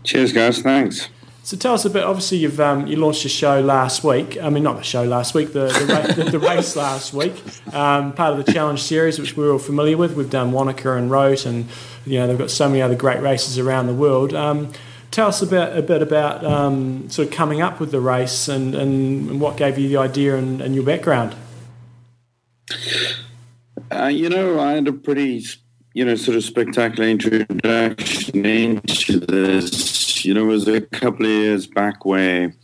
Cheers, guys, thanks. So tell us a bit, obviously you launched your show last week. I mean, not the show last week, the race last week, part of the Challenge series, which we're all familiar with. We've done Wanaka and Rote, and they've got so many other great races around the world. Tell us a bit about sort of coming up with the race and what gave you the idea and your background. I had a pretty, sort of spectacular introduction into this. It was a couple of years back where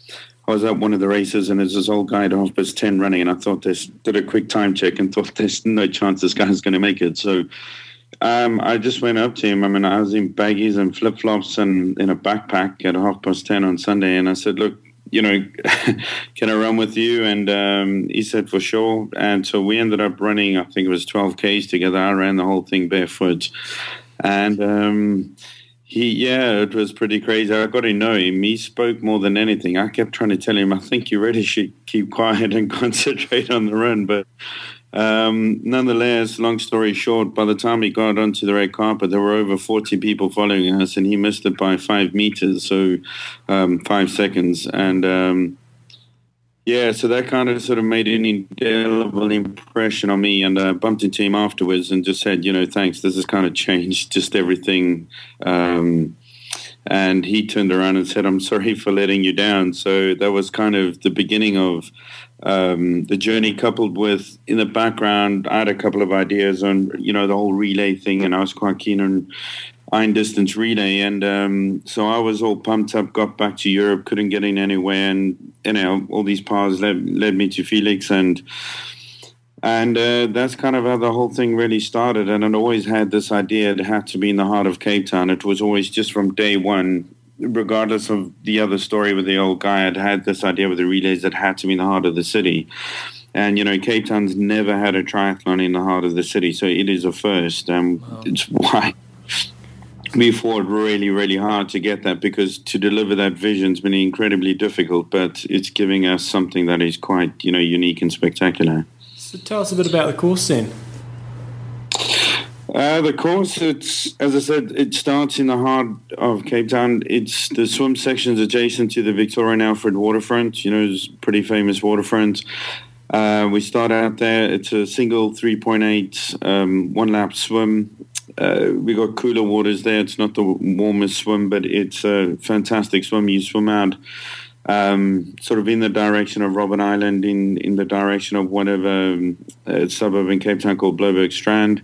I was at one of the races, and there's this old guy at hospice 10 running, and I thought did a quick time check and thought there's no chance this guy's going to make it. So I just went up to him. I mean, I was in baggies and flip-flops and in a backpack at 10:30 on Sunday, and I said, look, you know, can I run with you? And he said, for sure. And so we ended up running, I think it was 12 Ks together. I ran the whole thing barefoot. And it was pretty crazy. I got to know him. He spoke more than anything. I kept trying to tell him, I think you really should keep quiet and concentrate on the run. But nonetheless, long story short, by the time he got onto the red carpet, there were over 40 people following us, and he missed it by 5 meters, so 5 seconds. And so that kind of sort of made an indelible impression on me, and I bumped into him afterwards and just said, you know, thanks, this has kind of changed just everything. And he turned around and said, I'm sorry for letting you down. So that was kind of the beginning of the journey, coupled with, in the background, I had a couple of ideas on, you know, the whole relay thing, and I was quite keen on iron distance relay. And so I was all pumped up, got back to Europe, couldn't get in anywhere. And, you know, all these paths led me to Felix. And that's kind of how the whole thing really started. And I'd always had this idea it had to be in the heart of Cape Town. It was always just from day one, regardless of the other story with the old guy, I'd had this idea with the relays that had to be in the heart of the city. And, you know, Cape Town's never had a triathlon in the heart of the city, so it is a first. Wow. It's why we fought really, really hard to get that, because to deliver that vision's been incredibly difficult, but it's giving us something that is quite, you know, unique and spectacular. So tell us a bit about the course then. The course, it's, as I said, it starts in the heart of Cape Town. It's the swim section's adjacent to the Victoria and Alfred waterfront. You know, it's a pretty famous waterfront. We start out there. It's a single 3.8 one-lap swim. We got cooler waters there. It's not the warmest swim, but it's a fantastic swim. You swim out sort of in the direction of Robben Island, in the direction of whatever suburb in Cape Town called Bloberg Strand.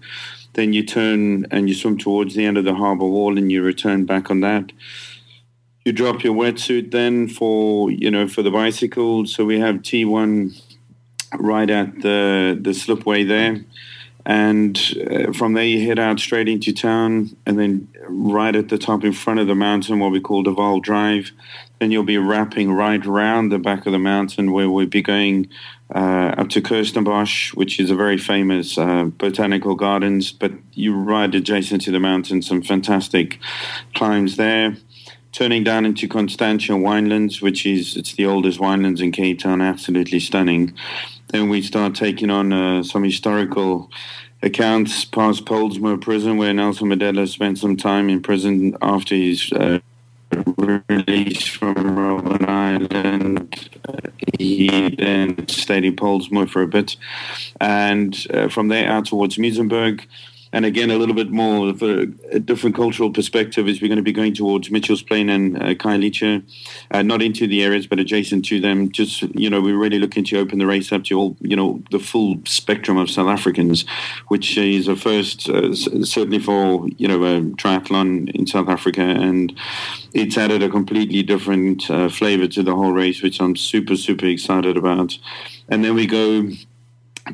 Then you turn and you swim towards the end of the harbour wall, and you return back on that. You drop your wetsuit then for the bicycle. So we have T1 right at the slipway there. And from there you head out straight into town, and then right at the top in front of the mountain, what we call Duval Drive, then you'll be wrapping right round the back of the mountain, where we'll be going up to Kirstenbosch, which is a very famous botanical gardens, but you're right adjacent to the mountain, some fantastic climbs there. Turning down into Constantia Winelands, it's the oldest winelands in Cape Town, absolutely stunning. Then we start taking on some historical accounts past Polesmoor Prison, where Nelson Mandela spent some time in prison after his release from Robben Island. He then stayed in Polesmoor for a bit. And from there out towards Muizenberg. And again, a little bit more of a different cultural perspective, is we're going to be going towards Mitchell's Plain and Kailicha, not into the areas, but adjacent to them. Just, you know, we're really looking to open the race up to all, you know, the full spectrum of South Africans, which is a first, certainly for, you know, a triathlon in South Africa. And it's added a completely different flavour to the whole race, which I'm super, super excited about. And then we go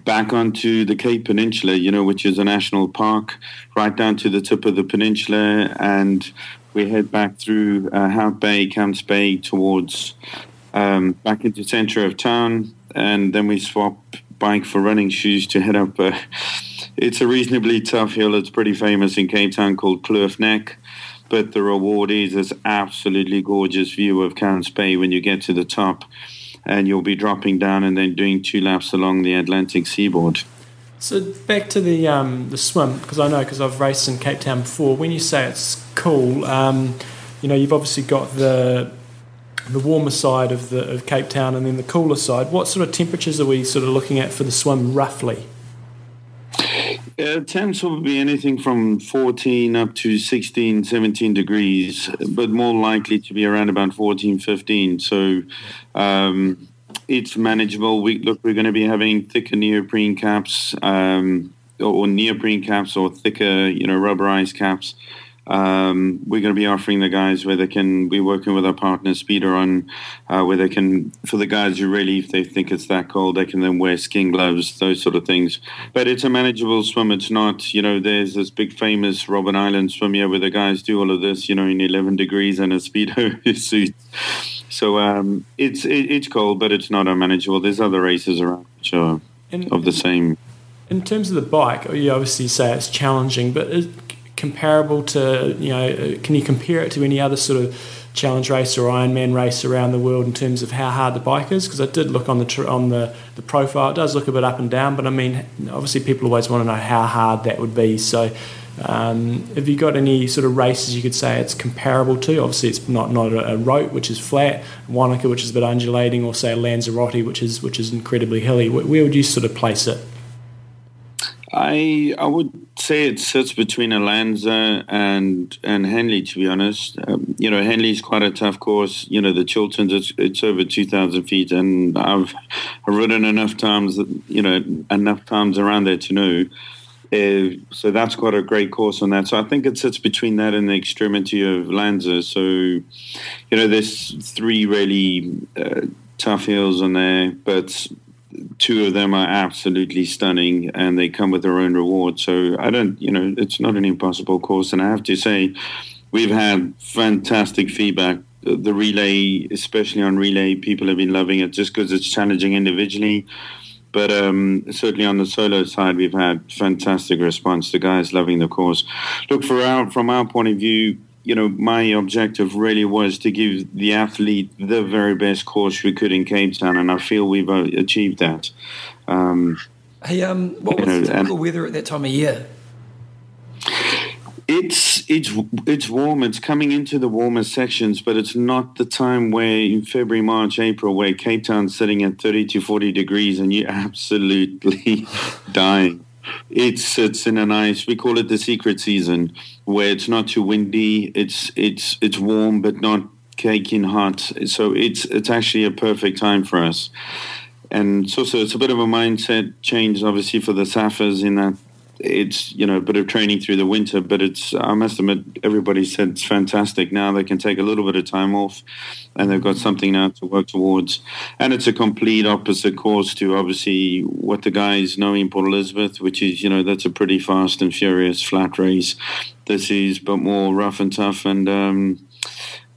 back onto the Cape Peninsula, you know, which is a national park, right down to the tip of the peninsula, and we head back through Hout Bay, Camps Bay, towards back into the centre of town, and then we swap bike for running shoes to head up. It's a reasonably tough hill. It's pretty famous in Cape Town, called Kloof Neck. But the reward is this absolutely gorgeous view of Camps Bay when you get to the top. And you'll be dropping down and then doing 2 laps along the Atlantic seaboard. So back to the swim, because I know, because I've raced in Cape Town before. When you say it's cool, you know, you've obviously got the warmer side of Cape Town, and then the cooler side. What sort of temperatures are we sort of looking at for the swim roughly? Temps will be anything from 14 up to 16, 17 degrees, but more likely to be around about 14, 15. So it's manageable. We're going to be having thicker neoprene caps or thicker, you know, rubberized caps. We're going to be offering the guys where they can be working with our partner Speeder on where they can, for the guys who really, if they think it's that cold, they can then wear skin gloves, those sort of things. But it's a manageable swim. It's not, you know, there's this big famous Robben Island swim here where the guys do all of this, you know, in 11 degrees and a Speedo suit. So it's cold, but it's not unmanageable. There's other races around which are of the same. In terms of the bike, you obviously say it's challenging, but is comparable to, you know, can you compare it to any other sort of challenge race or Ironman race around the world in terms of how hard the bike is? Because I did look on the profile, it does look a bit up and down, but I mean, obviously people always want to know how hard that would be. So have you got any sort of races you could say it's comparable to? Obviously it's not a rope, which is flat, Wanaka, which is a bit undulating, or say Lanzarote, which is incredibly hilly. Where would you sort of place it? I would say it sits between Alanza and Henley, to be honest. You know, Henley's quite a tough course. You know, the Chilterns, it's over 2,000 feet, and I've ridden enough times around there to know. So that's quite a great course on that. So I think it sits between that and the extremity of Lanza. So, you know, there's three really tough hills on there, but two of them are absolutely stunning, and they come with their own reward. So it's not an impossible course. And I have to say, we've had fantastic feedback. The relay, especially on relay, people have been loving it just because it's challenging individually. But certainly on the solo side, we've had fantastic response. The guys loving the course. Look, from our point of view, you know, my objective really was to give the athlete the very best course we could in Cape Town, and I feel we've achieved that. What was the typical weather at that time of year? It's warm. It's coming into the warmer sections, but it's not the time where in February, March, April, where Cape Town's sitting at 30 to 40 degrees and you're absolutely dying. It's in a nice, we call it the secret season, where it's not too windy. It's warm, but not caking hot. So it's actually a perfect time for us. And so it's a bit of a mindset change, obviously, for the Saffers in that it's, you know, a bit of training through the winter, but it's, I must admit, everybody said it's fantastic. Now they can take a little bit of time off and they've got something now to work towards. And it's a complete opposite course to obviously what the guys know in Port Elizabeth, which is, you know, that's a pretty fast and furious flat race. This is but more rough and tough, and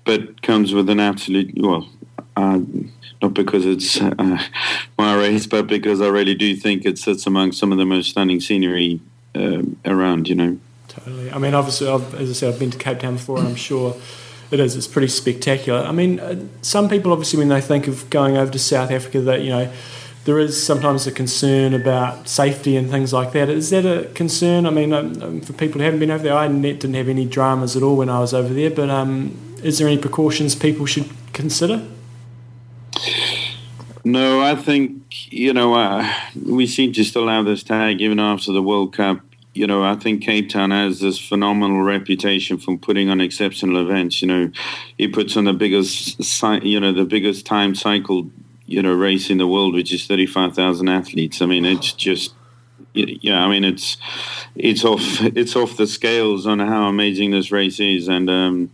but comes with an absolute, well, not because it's my race, but because I really do think it sits among some of the most stunning scenery around, you know. Totally. I mean, obviously, as I said, I've been to Cape Town before, and I'm sure it is. It's pretty spectacular. I mean, some people, obviously, when they think of going over to South Africa, that, you know, there is sometimes a concern about safety and things like that. Is that a concern? I mean, for people who haven't been over there, I didn't have any dramas at all when I was over there, but is there any precautions people should consider? No, I think, you know, we seem to still have this tag even after the World Cup. You know, I think Cape Town has this phenomenal reputation for putting on exceptional events. You know, it puts on the biggest time cycle, you know, race in the world, which is 35,000 athletes. I mean, it's just, yeah, I mean, it's off the scales on how amazing this race is. And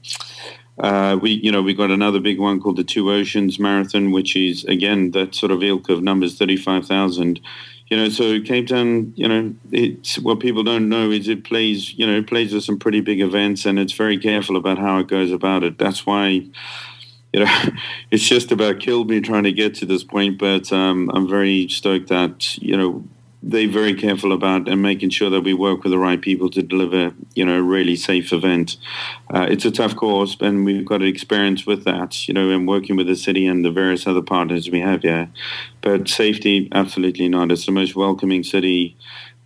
we got another big one called the Two Oceans Marathon, which is, again, that sort of ilk of numbers, 35,000. You know, so Cape Town, you know, it's, what people don't know is it plays with some pretty big events, and it's very careful about how it goes about it. That's why, you know, it's just about killed me trying to get to this point, but I'm very stoked that, you know, they're very careful about and making sure that we work with the right people to deliver, you know, a really safe event. It's a tough course, and we've got experience with that, you know, and working with the city and the various other partners we have here. But safety, absolutely not. It's the most welcoming city.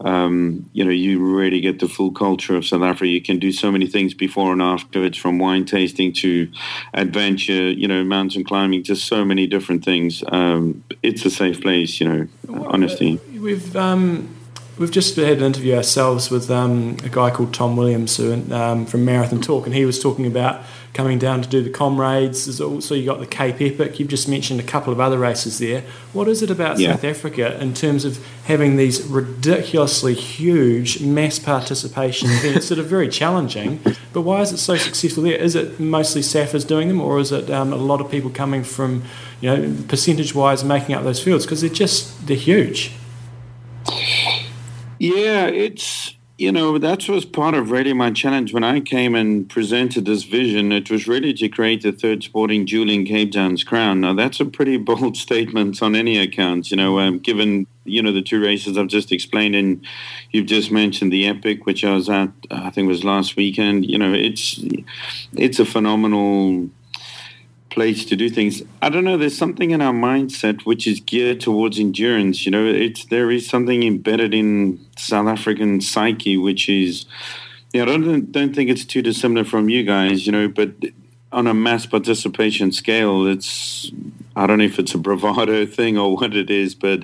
You know, you really get the full culture of South Africa. You can do so many things before and after. It's from wine tasting to adventure, you know, mountain climbing, just so many different things. It's a safe place, you know, honestly. We've just had an interview ourselves with a guy called Tom Williams who, from Marathon Talk, and he was talking about coming down to do the Comrades. Also, you got the Cape Epic. You've just mentioned a couple of other races there. What is it about South Africa in terms of having these ridiculously huge mass participation events that are very challenging, but why is it so successful there? Is it mostly Saffers doing them, or is it a lot of people coming from, you know, percentage-wise making up those fields? Because they're huge. Yeah, it's you know, that was part of really my challenge. When I came and presented this vision, it was really to create the third sporting jewel in Cape Town's crown. Now, that's a pretty bold statement on any account, you know, given, you know, the two races I've just explained, and you've just mentioned the Epic, which I was at, I think it was last weekend. You know, it's a phenomenal place to do things. I don't know, there's something in our mindset which is geared towards endurance. You know, there is something embedded in South African psyche, which is, you know, I don't think it's too dissimilar from you guys, you know, but on a mass participation scale, it's, I don't know if it's a bravado thing or what it is, but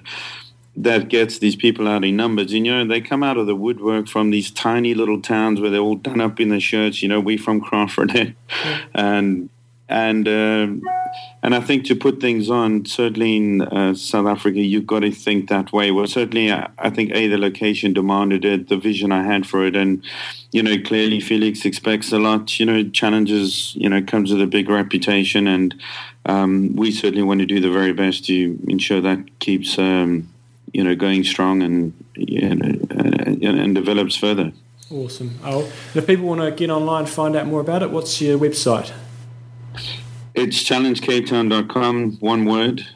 that gets these people out in numbers. And, you know, they come out of the woodwork from these tiny little towns where they're all done up in their shirts. You know, we from Crawford And I think to put things on, certainly in South Africa, you've got to think that way. Well, certainly, I think, A, the location demanded it, the vision I had for it. And, you know, clearly Felix expects a lot, you know, challenges, you know, comes with a big reputation. And we certainly want to do the very best to ensure that keeps, you know, going strong and, you know, and develops further. Awesome. Oh, and if people want to get online, find out more about it, what's your website? It's challengecapetown.com, one word.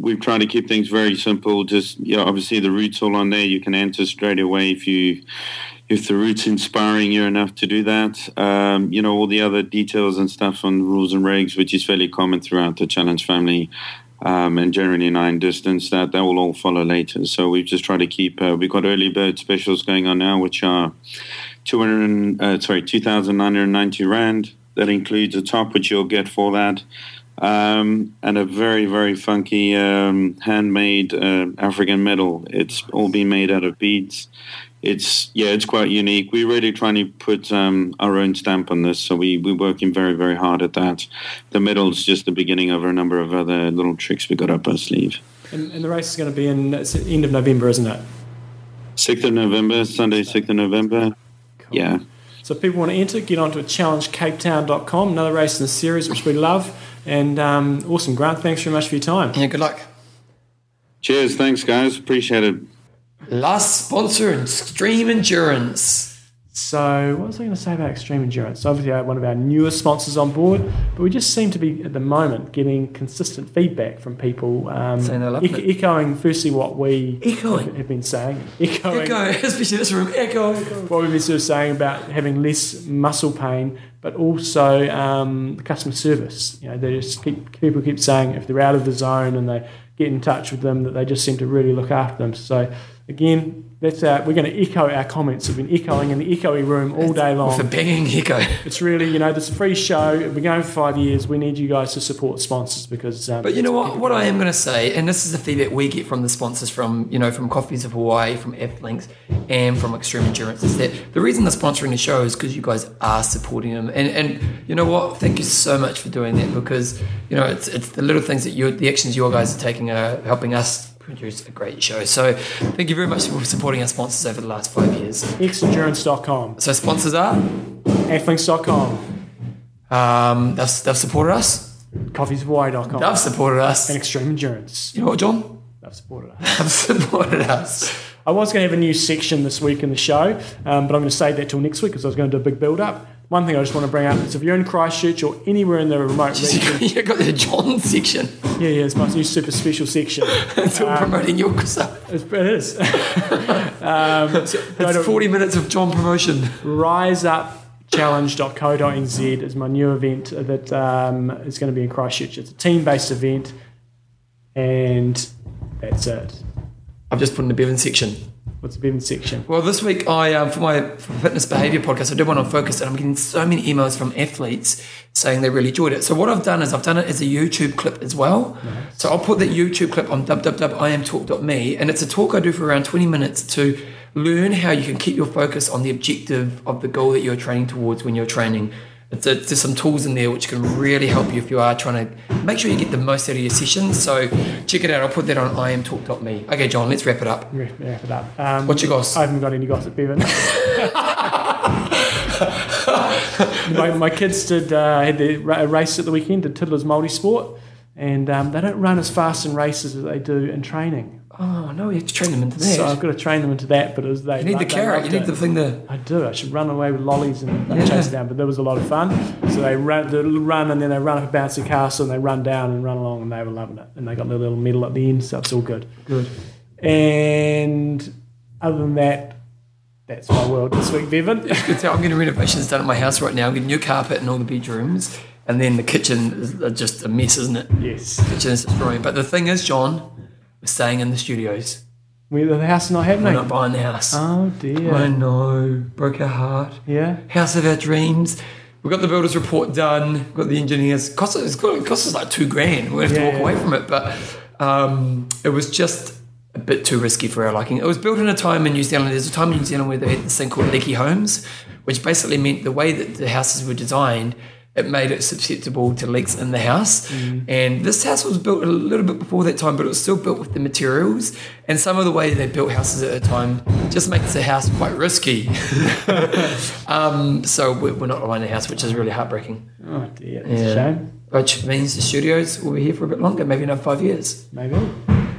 We've tried to keep things very simple. Just, you know, obviously the route's all on there. You can answer straight away if the route's inspiring you enough to do that. You know, all the other details and stuff on rules and regs, which is fairly common throughout the Challenge family, and generally in iron distance, that will all follow later. So we've just tried to keep, we've got early bird specials going on now, which are 2,990 Rand. That includes a top, which you'll get for that, and a very, very funky handmade African medal. It's all been made out of beads. It's quite unique. We're really trying to put our own stamp on this, so we're working very, very hard at that. The medal's just the beginning of a number of other little tricks we got up our sleeve. And the race is going to be it's the end of November, isn't it? 6th of November, Sunday, 6th of November. Cool. Yeah. So if people want to enter, get onto challengecapetown.com, another race in the series, which we love. And awesome, Grant, thanks very much for your time. Yeah, good luck. Cheers, thanks, guys. Appreciate it. Last sponsor, Extreme Endurance. So what was I going to say about Extreme Endurance? So obviously, one of our newest sponsors on board, but we just seem to be, at the moment, getting consistent feedback from people echoing, firstly, what we have been saying. Especially this room, what we've been sort of saying about having less muscle pain, but also the customer service. You know, they just people keep saying if they're out of the zone and they get in touch with them, that they just seem to really look after them. So again, that's we're going to echo our comments. We've been echoing in the echoey room all day long. It's a banging echo. It's really, you know, this is a free show. We've been going for 5 years. We need you guys to support sponsors because... but you know what? What I am going to say, and this is the feedback we get from the sponsors from Coffees of Hawaii, from Athlinks, and from Extreme Endurance, is that the reason they're sponsoring the show is because you guys are supporting them. And you know what? Thank you so much for doing that because, you know, it's the little things that the actions you guys are taking are helping us produce a great show. So thank you very much for supporting our sponsors over the last 5 years. Xendurance.com. So sponsors are? Athlinks.com. They've supported us. Coffeesofhawaii.com. They've supported us. And Extreme Endurance. You know what, John? They've supported us. I was going to have a new section this week in the show, but I'm going to save that till next week because I was going to do a big build-up. One thing I just want to bring up is if you're in Christchurch or anywhere in the remote region... You've got the John section. Yeah, it's my new super special section. It's all promoting your stuff. It is. It's 40 minutes of John promotion. RiseUpChallenge.co.nz is my new event that is going to be in Christchurch. It's a team-based event, and that's it. I've just put in the Bevan section. What's the Bevan section? Well, this week for my Fitness Behaviour podcast, I did one on focus, and I'm getting so many emails from athletes saying they really enjoyed it. So what I've done is I've done it as a YouTube clip as well. Nice. So I'll put that YouTube clip on www.imtalk.me, and it's a talk I do for around 20 minutes to learn how you can keep your focus on the objective of the goal that you're training towards when you're training. There's some tools in there which can really help you if you are trying to make sure you get the most out of your sessions. So check it out. I'll put that on imtalk.me. Okay, John, let's wrap it up. What's your gossip? I haven't got any gossip, Bevan. My kids had a race at the weekend, did Tiddler's multi-sport, and they don't run as fast in races as they do in training. oh no, you have to train them into that. So I've got to train them into that. But it was they, you need the carrot, you need the thing that I do. I should run away with lollies and chase down. But that was a lot of fun. So they run and then they run up a bouncy castle and they run down and run along, and they were loving it. And they got their little medal at the end, so it's all good. Good. And other than that, that's my world this week, Bevan. You can tell I'm getting renovations done at my house right now. I'm getting new carpet in all the bedrooms. And then the kitchen is just a mess, isn't it? Yes. The kitchen is destroying. But the thing is, John, we're staying in the studios. The house is not happening. We're not buying the house. Oh, dear. I know. Broke our heart. Yeah. House of our dreams. We've got the builder's report done. We've got the engineers. It cost us like $2,000. We'll have to walk away from it. But it was just a bit too risky for our liking. It was built in a time in New Zealand. There's a time in New Zealand where they had this thing called leaky homes, which basically meant the way that the houses were designed, it made it susceptible to leaks in the house. Mm. And this house was built a little bit before that time, but it was still built with the materials. And some of the way they built houses at the time just makes the house quite risky. So we're not buying the house, which is really heartbreaking. Oh, dear. That's a shame. Which means the studios will be here for a bit longer, maybe another 5 years. Maybe.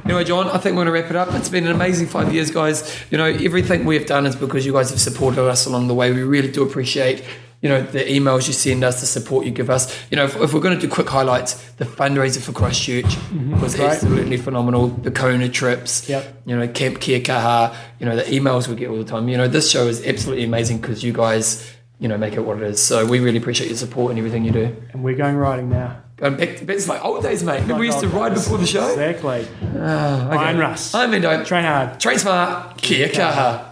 Anyway, John, I think we're going to wrap it up. It's been an amazing 5 years, guys. You know, everything we have done is because you guys have supported us along the way. We really do appreciate, you know, the emails you send us, the support you give us. You know, if we're going to do quick highlights, the fundraiser for Christchurch was absolutely phenomenal. The Kona trips, you know, Camp Kia Kaha, you know, the emails we get all the time. You know, this show is absolutely amazing because you guys, you know, make it what it is. So we really appreciate your support and everything you do. And we're going riding now. It's like old days, mate. Remember we used to ride before the show? Exactly. Ryan Russ. I mean, don't. Train hard. Train smart. Kia kaha.